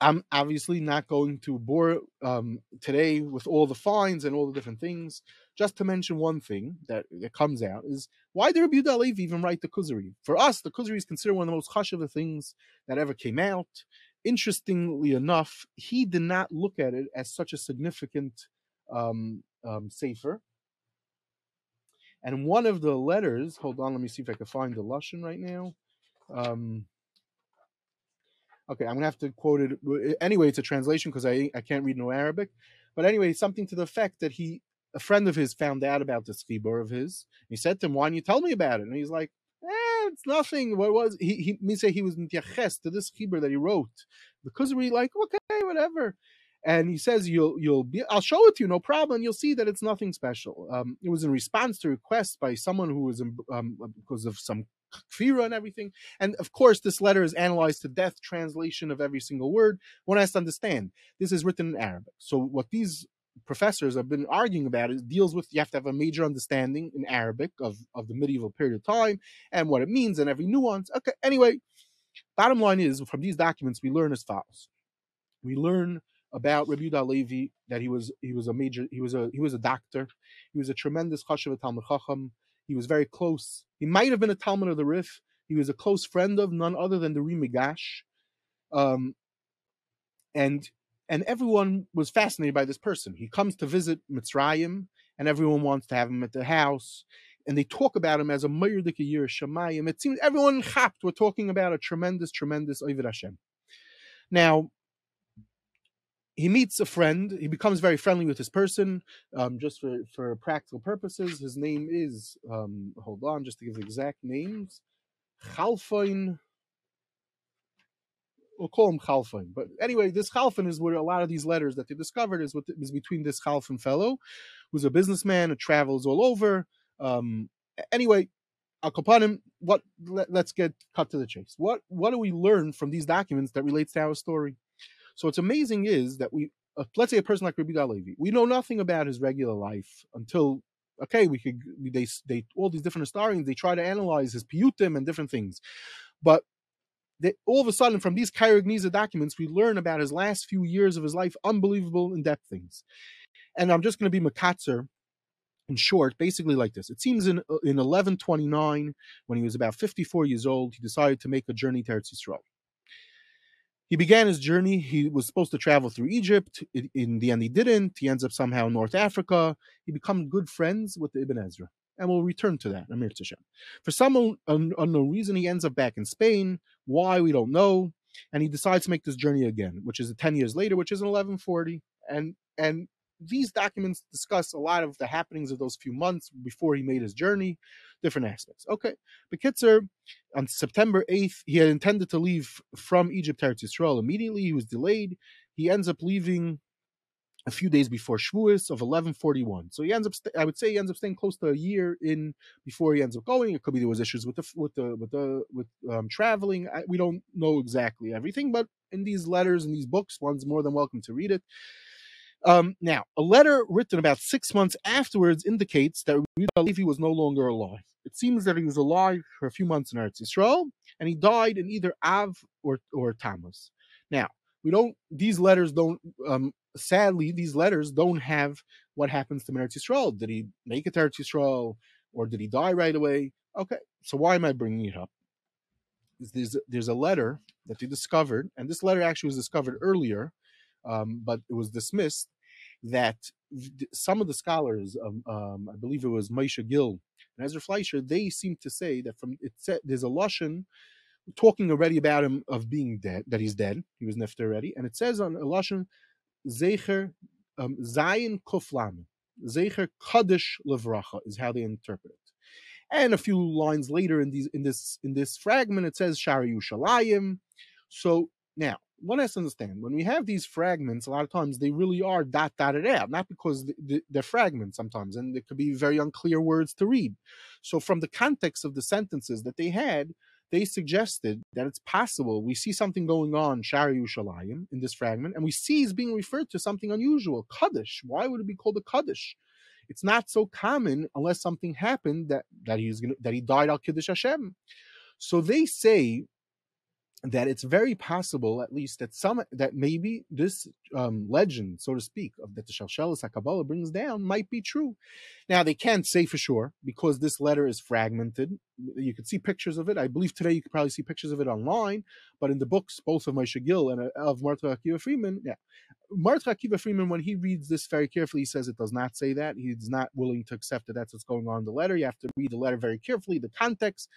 I'm obviously not going to bore um, today with all the finds and all the different things. Just to mention one thing that, that comes out is, why did Rabbi Yehudah Ha'Levi even write the Kuzari? For us, the Kuzari is considered one of the most chashuv of the things that ever came out. Interestingly enough, he did not look at it as such a significant um, um, sefer. And one of the letters, hold on, let me see if I can find the Lashon right now. Um, Okay, I'm going to have to quote it. Anyway, it's a translation because I, I can't read no Arabic. But anyway, something to the effect that he, a friend of his found out about this chibur of his. He said to him, why didn't you tell me about it? And he's like, eh, it's nothing. What was, he, he, me say he was mityaches to this chibur that he wrote. Because we like, okay, whatever. And he says, you'll, you'll be, I'll show it to you, no problem. You'll see that it's nothing special. Um, it was in response to requests by someone who was, in, um, because of some Kfira and everything. And of course, this letter is analyzed to death, translation of every single word. One has to understand, this is written in Arabic. So what these professors have been arguing about is deals with, you have to have a major understanding in Arabic of, of the medieval period of time and what it means and every nuance. Okay, anyway, bottom line is, from these documents, we learn as follows. We learn about Rabbi Yehudah Ha'Levi, that he was he was a major, he was a he was a doctor, he was a tremendous chashuv Talmid Chacham. He was very close. He might have been a Talmud of the Rif. He was a close friend of none other than the Rimigash. Um, and and everyone was fascinated by this person. He comes to visit Mitzrayim, and everyone wants to have him at their house. And they talk about him as a Meirdik Yireh Shamayim. It seems everyone chapped. We're talking about a tremendous, tremendous Oved Hashem. Now, he meets a friend. He becomes very friendly with this person, um, just for, for practical purposes. His name is, um, hold on, just to give the exact names, Chalfoyn. We'll call him Chalfoyn. But anyway, this Chalfoyn is where a lot of these letters that they discovered is, what, is between this Chalfoyn fellow, who's a businessman who travels all over. Um, anyway, Akopanim, what let, let's get cut to the chase. What what do we learn from these documents that relates to our story? So what's amazing is that we uh, let's say a person like Rabbi Yehudah Ha'Levi, we know nothing about his regular life until okay, we could they they all these different historians, they try to analyze his piyutim and different things, but they, all of a sudden from these Cairo Genizah documents we learn about his last few years of his life, unbelievable in-depth things. And I'm just going to be Makatzer. In short, basically like this. It seems in in eleven twenty-nine, when he was about fifty-four years old, he decided to make a journey to Eretz Yisrael. He began his journey. He was supposed to travel through Egypt. In, in the end, he didn't. He ends up somehow in North Africa. He becomes good friends with the Ibn Ezra. And we'll return to that, Amir Tishem. For some un, un, unknown reason, he ends up back in Spain. Why, we don't know. And he decides to make this journey again, which is ten years later, which is in eleven forty. And and... These documents discuss a lot of the happenings of those few months before he made his journey, different aspects. Okay, but Kitzer, on September eighth, he had intended to leave from Egypt to Eretz Yisrael immediately. He was delayed. He ends up leaving a few days before Shavuos of eleven forty-one. So he ends up, I would say, he ends up staying close to a year in before he ends up going. It could be there was issues with the with the with the with um, traveling. I, we don't know exactly everything, but in these letters and these books, one's more than welcome to read it. Um, now, a letter written about six months afterwards indicates that Yehudah Ha'Levi was no longer alive. It seems that he was alive for a few months in Eretz Yisrael, and he died in either Av or or Tammuz. Now, we don't; these letters don't. Um, sadly, these letters don't have what happens to Eretz Yisrael. Did he make it to Eretz Yisrael, or did he die right away? Okay, so why am I bringing it up? There's there's a letter that they discovered, and this letter actually was discovered earlier, um, but it was dismissed. That some of the scholars, um, um, I believe it was Moshe Gil and Ezra Fleischer, they seem to say that from it said, there's a Lashon talking already about him of being dead, that he's dead, he was nifter already, and it says on a Lashon Zecher um, Zayin Kuflam, Zecher Kaddish Levracha is how they interpret it. And a few lines later in these in this in this fragment it says Shari Yushalayim. So now, one has to understand, when we have these fragments, a lot of times they really are dot dotted out, not because they're fragments sometimes, and there could be very unclear words to read. So from the context of the sentences that they had, they suggested that it's possible we see something going on, Shari Yushalayim, in this fragment, and we see is being referred to something unusual, Kaddish. Why would it be called a Kaddish? It's not so common unless something happened that, that, he's gonna, that he died al Kiddush Hashem. So they say that it's very possible, at least, that some that maybe this um, legend, so to speak, of that the Sharsheles HaKabala brings down might be true. Now, they can't say for sure because this letter is fragmented. You could see pictures of it. I believe today you could probably see pictures of it online, but in the books, both of Moshe Gil and of Mordecai Akiva Freeman, yeah. Mordecai Akiva Freeman, when he reads this very carefully, he says it does not say that. He's not willing to accept that that's what's going on in the letter. You have to read the letter very carefully, the context,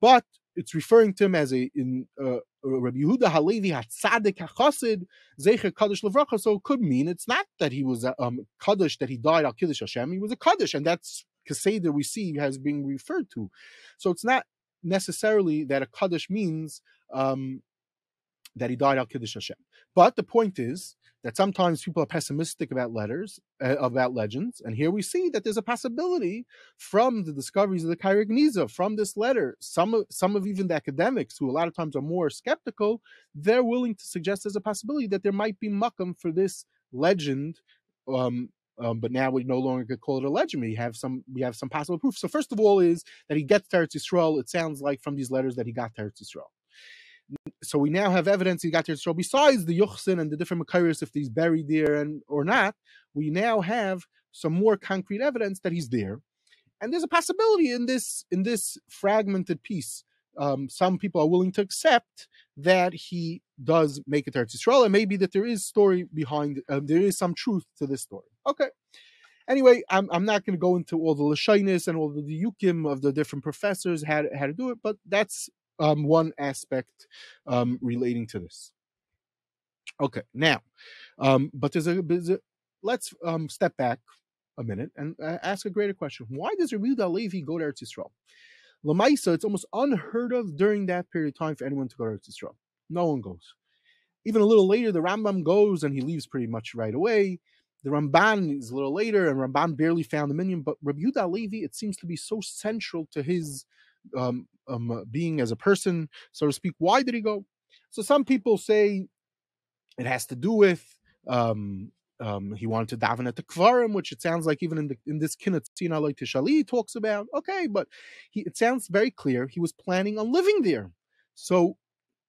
but it's referring to him as a in uh, Rabbi Yehudah Ha'Levi HaTzadik HaChasid Zecher Kaddish Levracha, so it could mean it's not that he was a um, Kaddish, that he died al Kiddush Hashem. He was a Kaddish, and that's Kaseda we see has been referred to. So it's not necessarily that a Kaddish means um, that he died al Kiddush Hashem. But the point is that sometimes people are pessimistic about letters, uh, about legends, and here we see that there's a possibility from the discoveries of the Cairo Genizah, from this letter, some of, some of even the academics, who a lot of times are more skeptical, they're willing to suggest there's a possibility that there might be makam for this legend, um, um, but now we no longer could call it a legend. We have some we have some possible proof. So first of all is that he gets to Eretz Yisrael. It sounds like from these letters that he got to Eretz Yisrael. So we now have evidence he got to Israel. Besides the Yuchsin and the different Makairis, if he's buried there and or not, we now have some more concrete evidence that he's there. And there's a possibility in this in this fragmented piece. Um, some people are willing to accept that he does make it to Israel, and maybe that there is story behind. Um, there is some truth to this story. Okay. Anyway, I'm I'm not going to go into all the Lashonis and all the Yukim of the different professors how to, how to do it, but that's Um, one aspect um, relating to this. Okay, now, um, but there's a, there's a let's um, step back a minute and uh, ask a greater question. Why does Rabbi Yehudah Ha'Levi go to Eretz Yisrael? L'maisa, it's almost unheard of during that period of time for anyone to go to Eretz Yisrael. No one goes. Even a little later, the Rambam goes and he leaves pretty much right away. The Ramban is a little later, and Ramban barely found the minion, but Rabbi Yehudah Ha'Levi, it seems to be so central to his um, um, being as a person, so to speak. Why did he go? So some people say it has to do with um, um, he wanted to daven at the Kvarim, which it sounds like even in, the, in this Kinnah Tzion Haloi Tishali talks about. Okay, but he, it sounds very clear he was planning on living there. So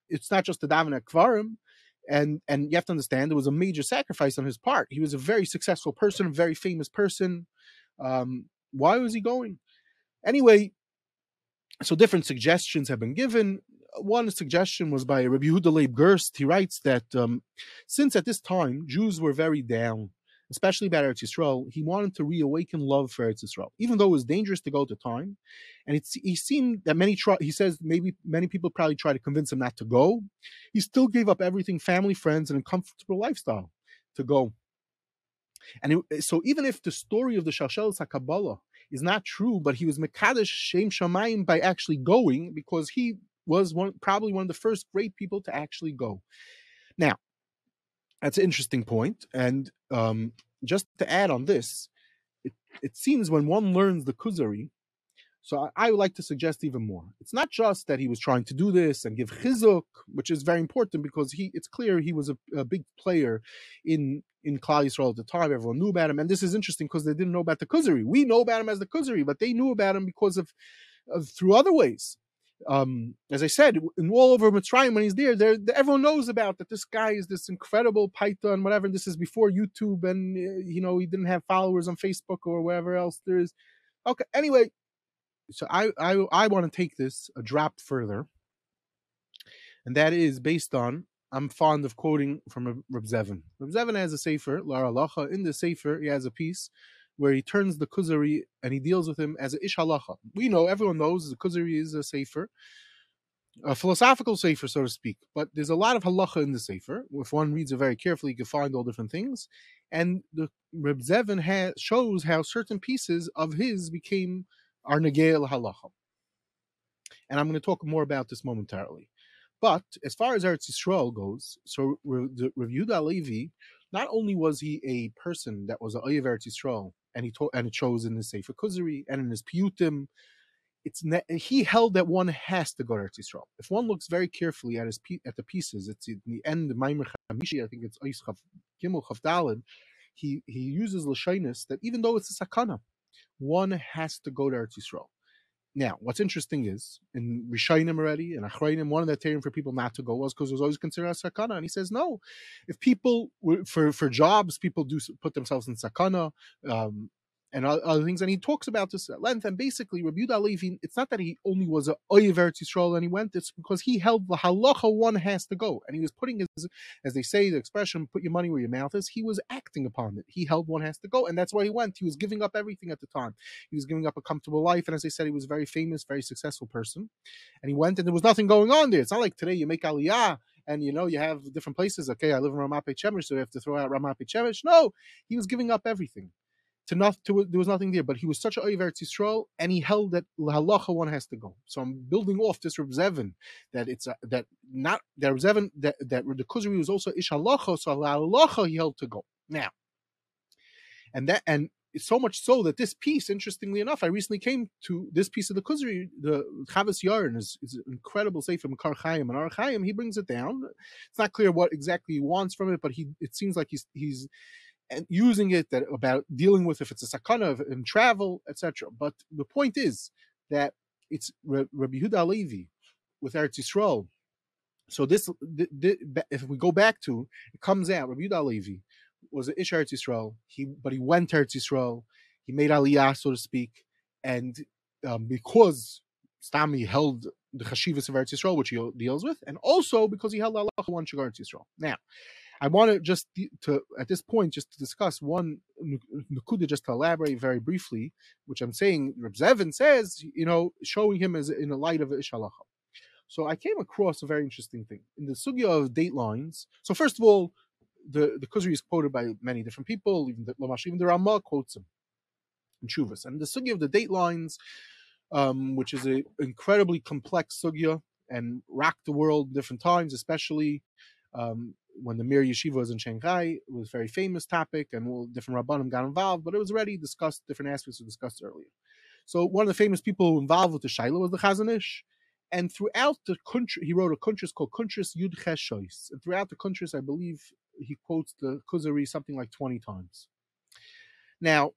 it's not just the daven at Kvarim. And and you have to understand, there was a major sacrifice on his part. He was a very successful person, a very famous person. Um, why was he going? Anyway, so different suggestions have been given. One suggestion was by Rabbi Yehudah Ha'Levi. He writes that um, since at this time, Jews were very down, especially about Eretz Yisrael, he wanted to reawaken love for Eretz Yisrael, even though it was dangerous to go to time. And it's, he seemed that many, try, he says maybe many people probably tried to convince him not to go. He still gave up everything, family, friends, and a comfortable lifestyle to go. And it, so even if the story of the Sharsheles HaKabala is not true, but he was Mekadesh Shem Shamayim by actually going, because he was one, probably one of the first great people to actually go. Now, that's an interesting point. And um, just to add on this, it, it seems when one learns the Kuzari, so I, I would like to suggest even more. It's not just that he was trying to do this and give chizuk, which is very important, because he it's clear he was a, a big player in, in Klal Yisrael at the time. Everyone knew about him. And this is interesting because they didn't know about the Kuzari. We know about him as the Kuzari, but they knew about him because of, of through other ways. Um, as I said, in all over Mitzrayim, when he's there, there, everyone knows about that this guy is this incredible Paita and whatever. And this is before YouTube, and you know, he didn't have followers on Facebook or wherever else there is. Okay, anyway, so I I, I want to take this a drop further, and that is based on, I'm fond of quoting from Reb Zevin. Reb Zevin has a sefer, Lara Lacha. In the sefer, he has a piece where he turns the Kuzari and he deals with him as an ish halacha. We know, everyone knows, the Kuzari is a sefer, a philosophical sefer, so to speak. But there's a lot of halacha in the sefer. If one reads it very carefully, you can find all different things. And the Reb Zevin has, shows how certain pieces of his became our negel halacha. And I'm going to talk more about this momentarily. But as far as Eretz Yisrael goes, so Reb Yehudah Ha'Levi, not only was he a person that was an Oyev Eretz Yisrael, and he told, and it shows in his Sefer Kuzari and in his Piyutim, it's ne he held that one has to go to Eretz Yisrael. If one looks very carefully at his at the pieces, it's in the end of Maimer Chamishi, I think it's Ois Chav Gimel Chav Daled. He he uses Lashonis that even though it's a sakana, one has to go to Eretz Yisrael. Now, what's interesting is in Rishayim already and Achrayim, one of the terrain for people not to go was because it was always considered a sakana. And he says, no, if people were, for for jobs, people do put themselves in sakana um, and other things. And he talks about this at length. And basically, Reb Yehudah Ha'Levi, it's not that he only was a Oyev Eretz Yisrael and he went. It's because he held the halacha one has to go, and he was putting his, as they say, the expression "put your money where your mouth is." He was acting upon it. He held one has to go, and that's why he went. He was giving up everything at the time. He was giving up a comfortable life, and as I said, he was a very famous, very successful person, and he went, and there was nothing going on there. It's not like today you make aliyah and you know you have different places. Okay, I live in Ramat Beit Shemesh, so you have to throw out Ramat Beit Shemesh. No, he was giving up everything. To not, to, there was nothing there, but he was such an Oyev Eretz Yisrael, and he held that halacha one has to go. So I'm building off this Reb Zevin that it's a, that not that Reb Zevin that that the Kuzari was also ish halacha, so halacha he held to go now, and that and so much so that this piece, interestingly enough, I recently came to this piece of the Kuzari, the Chavis Yarn is, is an incredible sefer Mivchar Ksavim, and Art Scroll he brings it down. It's not clear what exactly he wants from it, but he it seems like he's he's. And using it that about dealing with if it's a sakana and travel, et cetera. But the point is that it's Reb Yehudah Ha'Levi with Eretz Yisrael. So this, the, the, if we go back to, it comes out Reb Yehudah Ha'Levi was an ish Eretz Yisrael. He but he went to Eretz Yisrael. He made aliyah, so to speak, and um, because Stami held the chashivas of Eretz Yisrael, which he deals with, and also because he held Allah one shigar Eretz Yisrael. Now, I want to just to at this point just to discuss one Nukuda, just to elaborate very briefly, which I'm saying Reb Zevin says, you know, showing him as in the light of ish halacha. So I came across a very interesting thing in the sugya of date lines. So first of all, the the Kuzari is quoted by many different people, even the Lamash, even the Rambam quotes him in Shuvas, and the sugya of the date lines, um, which is an incredibly complex sugya and rocked the world different times, especially. Um, When the Mir Yeshiva was in Shanghai, it was a very famous topic, and all different Rabbanim got involved, but it was already discussed, different aspects were discussed earlier. So one of the famous people involved with the Shiloh was the Chazon Ish. And throughout the country, he wrote a country called Kuntris Yud Cheshois. And throughout the countries, I believe he quotes the Kuzari something like twenty times. Now,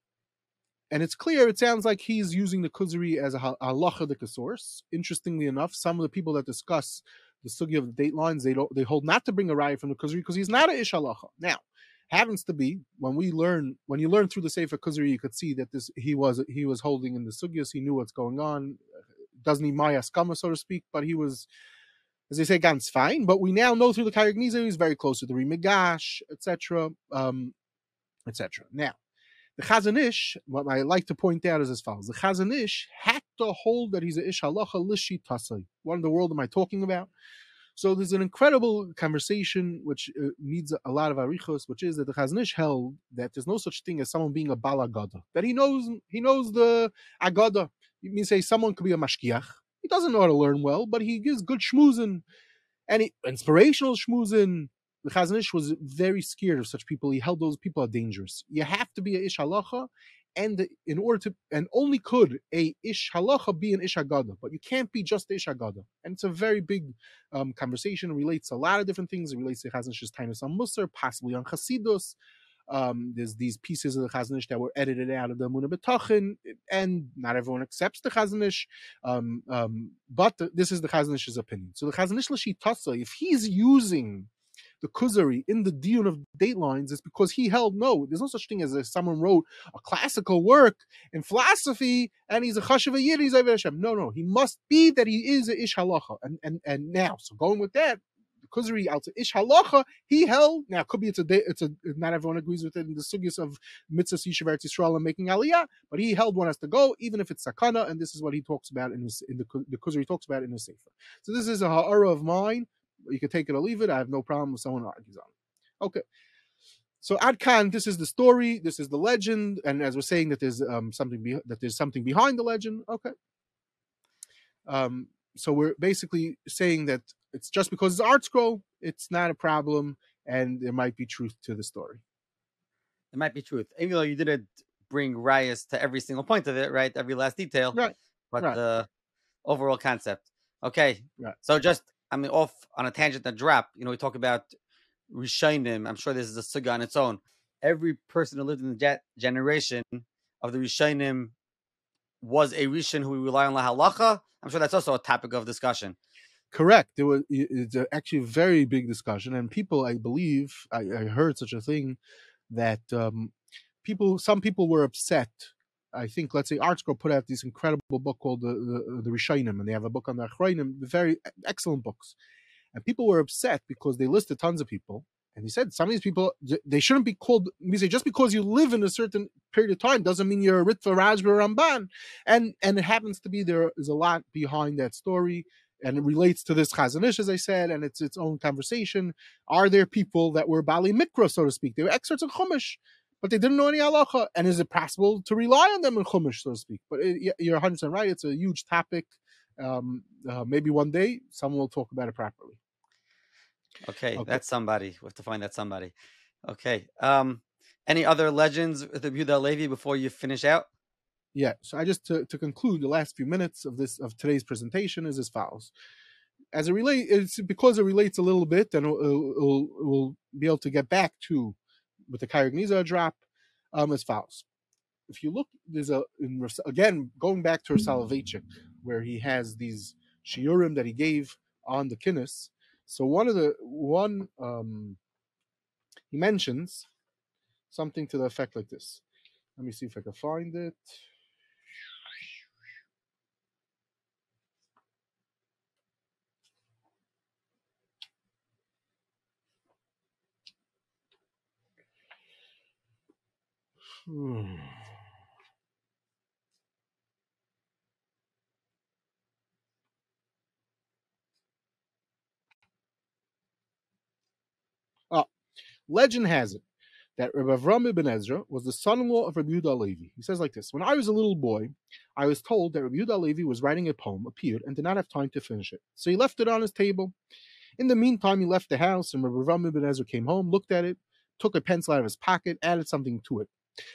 and it's clear, it sounds like he's using the Kuzari as a halachic source. Interestingly enough, some of the people that discuss the sugya of the date lines, they, don't, they hold not to bring a raya from the Kuzari because he's not an ish halacha. Now, happens to be, when we learn, when you learn through the Sefer Kuzari, you could see that this he was he was holding in the sugyas, he knew what's going on, doesn't need maya skama, so to speak, but he was, as they say, ganz fine. But we now know through the Cairo Genizah, he's very close to the Rimigash, et cetera, um, et cetera. Now, the Chazon Ish, what I like to point out is as follows: the Chazon Ish had to hold that he's an ish halacha lishi tasai. What in the world am I talking about? So there's an incredible conversation which uh, needs a lot of arichos, which is that the Chazon Ish held that there's no such thing as someone being a bal agada, that he knows he knows the agada. It means say someone could be a mashkiach. He doesn't know how to learn well, but he gives good shmuzin and he, inspirational shmuzin. The Chazon Ish was very scared of such people. He held those people are dangerous. You have to be an ish halacha, and in order to, and only could a ish halacha be an ish agada, but you can't be just ish agada. And it's a very big um, conversation. It relates to a lot of different things. It relates to Chazon Ish's tainus on Musar, possibly on Chasidus. Um, there's these pieces of the Chazon Ish that were edited out of the Emunah B'Tachin, and not everyone accepts the Chazon Ish, um, um, but the, this is the Chazon Ish's opinion. So the Chazon Ish l'shitasa, if he's using the Kuzari in the Diyun of Datelines, is because he held no, there's no such thing as if someone wrote a classical work in philosophy and he's a Chashuv Yid, he's Eiver Hashem. No, no, he must be that he is a Ish Halacha. And, and, and now, so going with that, the Kuzari out to Ish Halacha, he held, now it could be it's a, it's a, not everyone agrees with it in the sugyas of Mitzvahs Yishuv Eretz Yisrael and making Aliyah, but he held one has to go, even if it's Sakana, and this is what he talks about in his, in the, the Kuzari talks about in his Sefer. So this is a Ha'ara of mine. You can take it or leave it. I have no problem with someone argues on it. Okay. So Ad Kan, this is the story. This is the legend. And as we're saying that there's um, something be that there's something behind the legend. Okay. Um, so we're basically saying that it's just because it's Art Scroll, it's not a problem, and there might be truth to the story. There might be truth, even though you didn't bring Rias to every single point of it, right? Every last detail, right? But right. The overall concept. Okay. Right. So just. I mean, off on a tangent that drop, you know, we talk about Rishonim. I'm sure this is a sugya on its own. Every person who lived in the generation of the Rishonim was a Rishon who we rely on lahalacha. I'm sure that's also a topic of discussion. Correct. There was, it's actually a very big discussion. And people, I believe, I, I heard such a thing that um, people, some people were upset. I think, let's say, Art Scroll put out this incredible book called the, the, the Rishonim, and they have a book on the Achronim, very excellent books. And people were upset because they listed tons of people, and they said some of these people, they shouldn't be called, we say, just because you live in a certain period of time doesn't mean you're a Ritva, Rajba, Ramban. And, and it happens to be there is a lot behind that story, and it relates to this Chazon Ish, as I said, and it's its own conversation. Are there people that were Bali Mikra, so to speak? They were experts in Chumash, but they didn't know any halacha, and is it possible to rely on them in Chumash, so to speak? But it, you're one hundred percent right. It's a huge topic. Um, uh, maybe one day someone will talk about it properly. Okay, okay. That's somebody. We have to find that somebody. Okay. Um, any other legends with the Yehudah Ha'Levi before you finish out? Yeah. So I just to, to conclude the last few minutes of this of today's presentation is as follows. As it relate, it's because it relates a little bit, and we'll, we'll be able to get back to. With the Cairo Genizah drop, um, as follows. If you look, there's a in, again going back to Soloveitchik, where he has these shiurim that he gave on the Kinnos. So one of the one um, he mentions something to the effect like this. Let me see if I can find it. Hmm. Oh, legend has it that Reb Avram Ibn Ezra was the son-in-law of Reb Yehudah Ha'Levi. He says like this: when I was a little boy, I was told that Reb Yehudah Ha'Levi was writing a poem, appeared, and did not have time to finish it. So he left it on his table. In the meantime, he left the house, and Reb Avram Ibn Ezra came home, looked at it, took a pencil out of his pocket, added something to it.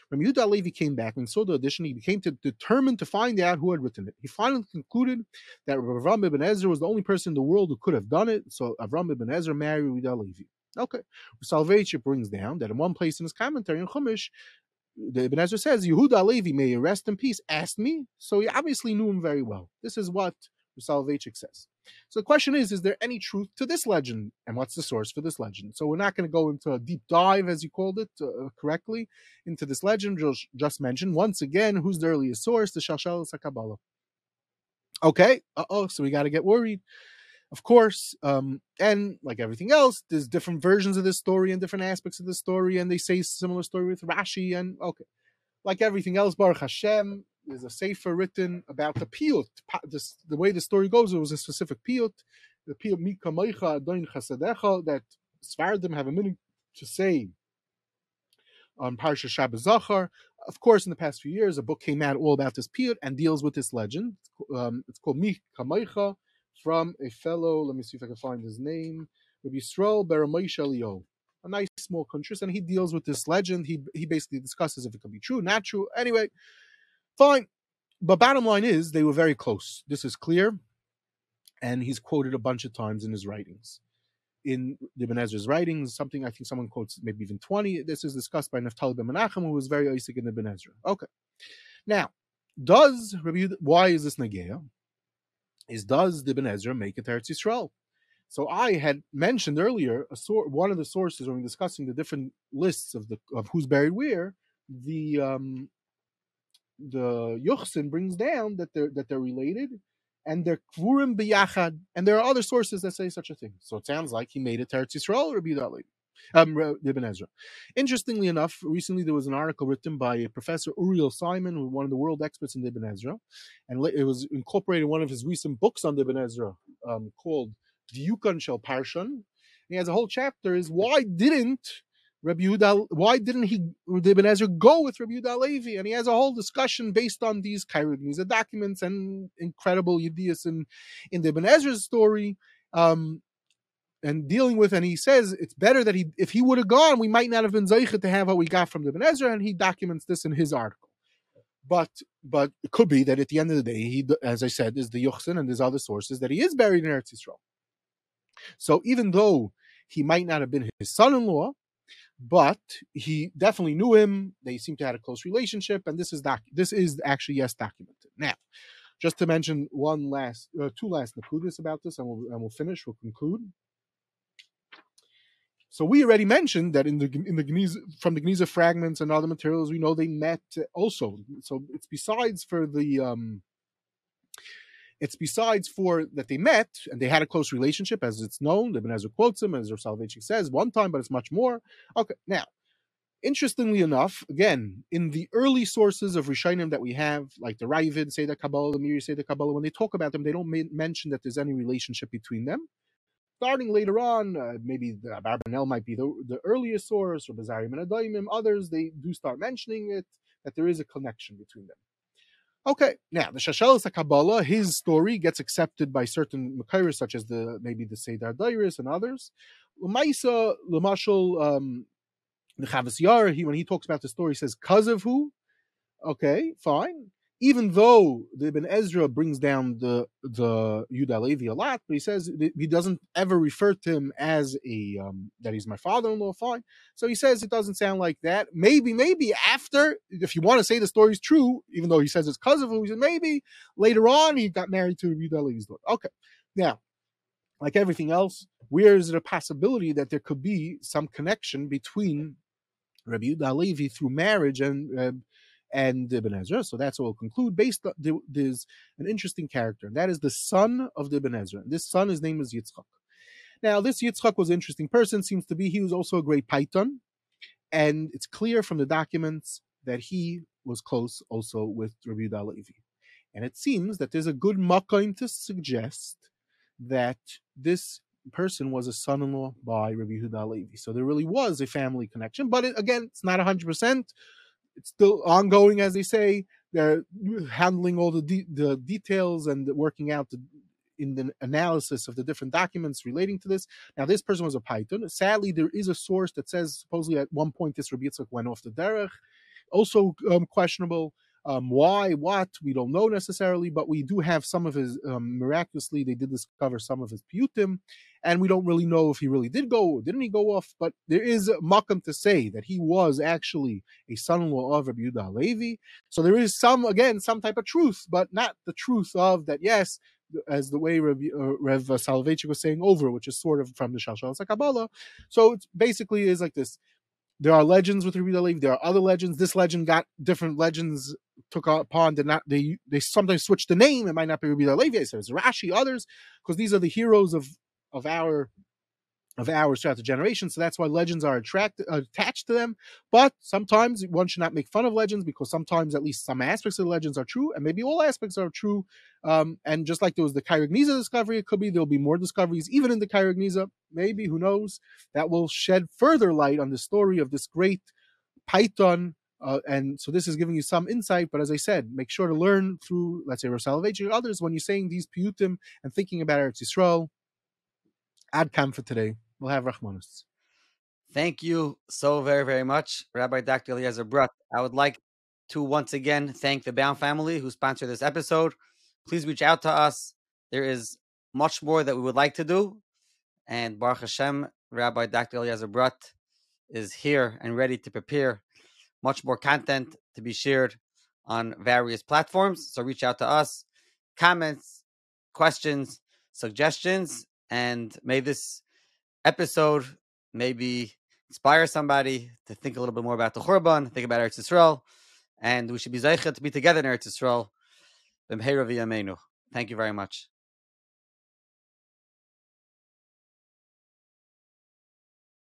When Yehudah Ha'Levi came back and saw the edition, he became to, determined to find out who had written it. He finally concluded that Avraham Ibn Ezra was the only person in the world who could have done it, so Avraham Ibn Ezra married Yehudah Ha'Levi. Okay. Soloveitchik brings down that in one place in his commentary in Chumash, the Ibn Ezra says, Yehudah Ha'Levi, may he rest in peace, asked me, so he obviously knew him very well. This is what Soloveitchik says. So the question is, is there any truth to this legend? And what's the source for this legend? So we're not going to go into a deep dive, as you called it uh, correctly, into this legend just, just mentioned. Once again, who's the earliest source? The Sharsheles HaKabala. Okay, uh-oh, so we got to get worried. Of course, um, and like everything else, there's different versions of this story and different aspects of the story, and they say similar story with Rashi, and okay. Like everything else, Baruch Hashem, there's a sefer written about the piyut. This, the way the story goes, it was a specific piyut. The piyut Mika Meicha Adon Chasadecha that Sfaradim have a minute to say on Parsha Shabbos Zachar. Of course, in the past few years, a book came out all about this piyut and deals with this legend. Um, it's called Mika Meicha from a fellow. Let me see if I can find his name. Rabbi Yisrael Baramoish Eliyahu. A nice small country, and he deals with this legend. He he basically discusses if it can be true, not true. Anyway. Fine, but bottom line is they were very close. This is clear, and he's quoted a bunch of times in his writings. In Ibn Ezra's writings, something I think someone quotes maybe even twenty. This is discussed by Naftali ben Menachem, who was very Isaac in Ibn Ezra. Okay, now does why is this Nageya? Is does Ibn Ezra make it to Eretz Yisrael? So I had mentioned earlier a sor one of the sources when we were discussing the different lists of the of who's buried where the. Um, The Yochsin brings down that they're that they're related, and they're kvurim biyachad, and there are other sources that say such a thing. So it sounds like he made it to Eretz Yisrael or Yehudah Ha'Levi, um, Ibn Ezra. Interestingly enough, recently there was an article written by Professor Uriel Simon, one of the world experts in Ibn Ezra, and it was incorporated in one of his recent books on Ibn Ezra um, called Diyukan Shel Parshan. He has a whole chapter is why didn't. Rabbi Yehuda, why didn't he, Ibn Ezra, go with Rabbi Yehudah Ha'Levi? And he has a whole discussion based on these Cairo Genizah documents and incredible Yedias in, in the Ibn Ezra's story um, and dealing with, and he says it's better that he, if he would have gone, we might not have been Zaycha to have what we got from the Ibn Ezra, and he documents this in his article. But but it could be that at the end of the day, he, as I said, is the Yochsin and there's other sources that he is buried in Eretz Yisrael. So even though he might not have been his son-in-law, but he definitely knew him. They seem to have a close relationship, and this is doc this is actually yes documented. Now, just to mention one last, uh, two last nakudas about this, and we'll and we'll finish. We'll conclude. So we already mentioned that in the in the Genizah, from the Genizah fragments and other materials, we know they met also. So it's besides for the um, it's besides for that they met and they had a close relationship, as it's known. Ibn Ezra quotes him, as Ezra Soloveitchik says, one time, but it's much more. Okay, now, interestingly enough, again, in the early sources of Rishonim that we have, like the Ravid, say the Kabbalah, the Miri, say the Kabbalah, when they talk about them, they don't mention that there's any relationship between them. Starting later on, uh, maybe the Abarbanel might be the, the earliest source, or Bazari Menadaimim, others, they do start mentioning it, that there is a connection between them. Okay, now the Sharsheles HaKabala, his story gets accepted by certain Makairis, such as the maybe the Seder Dairis and others. L'maisa, l'mashal, um, Nechavis Yar, he when he talks about the story, he says because of who? Okay, fine. Even though the Ibn Ezra brings down the the Yehudah Ha'Levi a lot, but he says he doesn't ever refer to him as a um, that he's my father-in-law. Fine, so he says it doesn't sound like that. Maybe, maybe after, if you want to say the story's true, even though he says it's because of him, he says maybe later on he got married to Yehudah Ha'Levi's daughter. Okay, now, like everything else, where is it a possibility that there could be some connection between Rabbi Yehudah Ha'Levi through marriage and? Uh, and Ibn Ezra, so that's what we'll conclude. Based on, there's an interesting character, and that is the son of the Ibn Ezra. This son, his name is Yitzchak. Now, this Yitzchak was an interesting person, seems to be. He was also a great Paitan, and it's clear from the documents that he was close also with Rabbi Yehudah Ha'Levi. And it seems that there's a good makom to suggest that this person was a son-in-law by Rabbi Yehudah Ha'Levi. So there really was a family connection, but it, again, it's not one hundred percent. It's still ongoing, as they say. They're handling all the de the details and working out the, in the analysis of the different documents relating to this. Now, this person was a Paitan. Sadly, there is a source that says supposedly at one point this Rabbi Yitzchak went off the derech. also um, questionable. Um, why, what, we don't know necessarily, but we do have some of his, um, miraculously, they did discover some of his piyutim, and we don't really know if he really did go or didn't he go off, but there is makam to say that he was actually a son-in-law of Rabbi Yehudah Ha'Levi. So there is some, again, some type of truth, but not the truth of that, yes, as the way Rev, uh, Rev Soloveitchik was saying over, which is sort of from the Sharsheles HaKabala. So it basically is like this. There are legends with Rabbi Yehudah Ha'Levi. There are other legends. This legend got different legends took upon. Did not they? They sometimes switch the name. It might not be Rabbi Yehudah Ha'Levi. So it's Rashi, others, because these are the heroes of of our of ours throughout the generation. So that's why legends are attracted attached to them. But sometimes one should not make fun of legends, because sometimes at least some aspects of the legends are true, and maybe all aspects are true. Um, and just like there was the Cairo Genizah discovery, it could be there'll be more discoveries even in the Cairo Genizah. Maybe, who knows, that will shed further light on the story of this great Python. Uh, and so this is giving you some insight, but as I said, make sure to learn through, let's say, Rav Soloveitchik or others when you're saying these piyutim and thinking about Eretz Yisrael. Ad kam for today. We'll have Rachmanus. Thank you so very, very much, Rabbi Doctor Eliezer Brodt. I would like to once again thank the Baum family who sponsored this episode. Please reach out to us. There is much more that we would like to do. And Baruch Hashem, Rabbi Doctor Eliezer Brodt is here and ready to prepare much more content to be shared on various platforms. So reach out to us, comments, questions, suggestions, and may this episode maybe inspire somebody to think a little bit more about the Khurban, think about Eretz Yisrael, and we should be zeicha to be together in Eretz Yisrael. Thank you very much.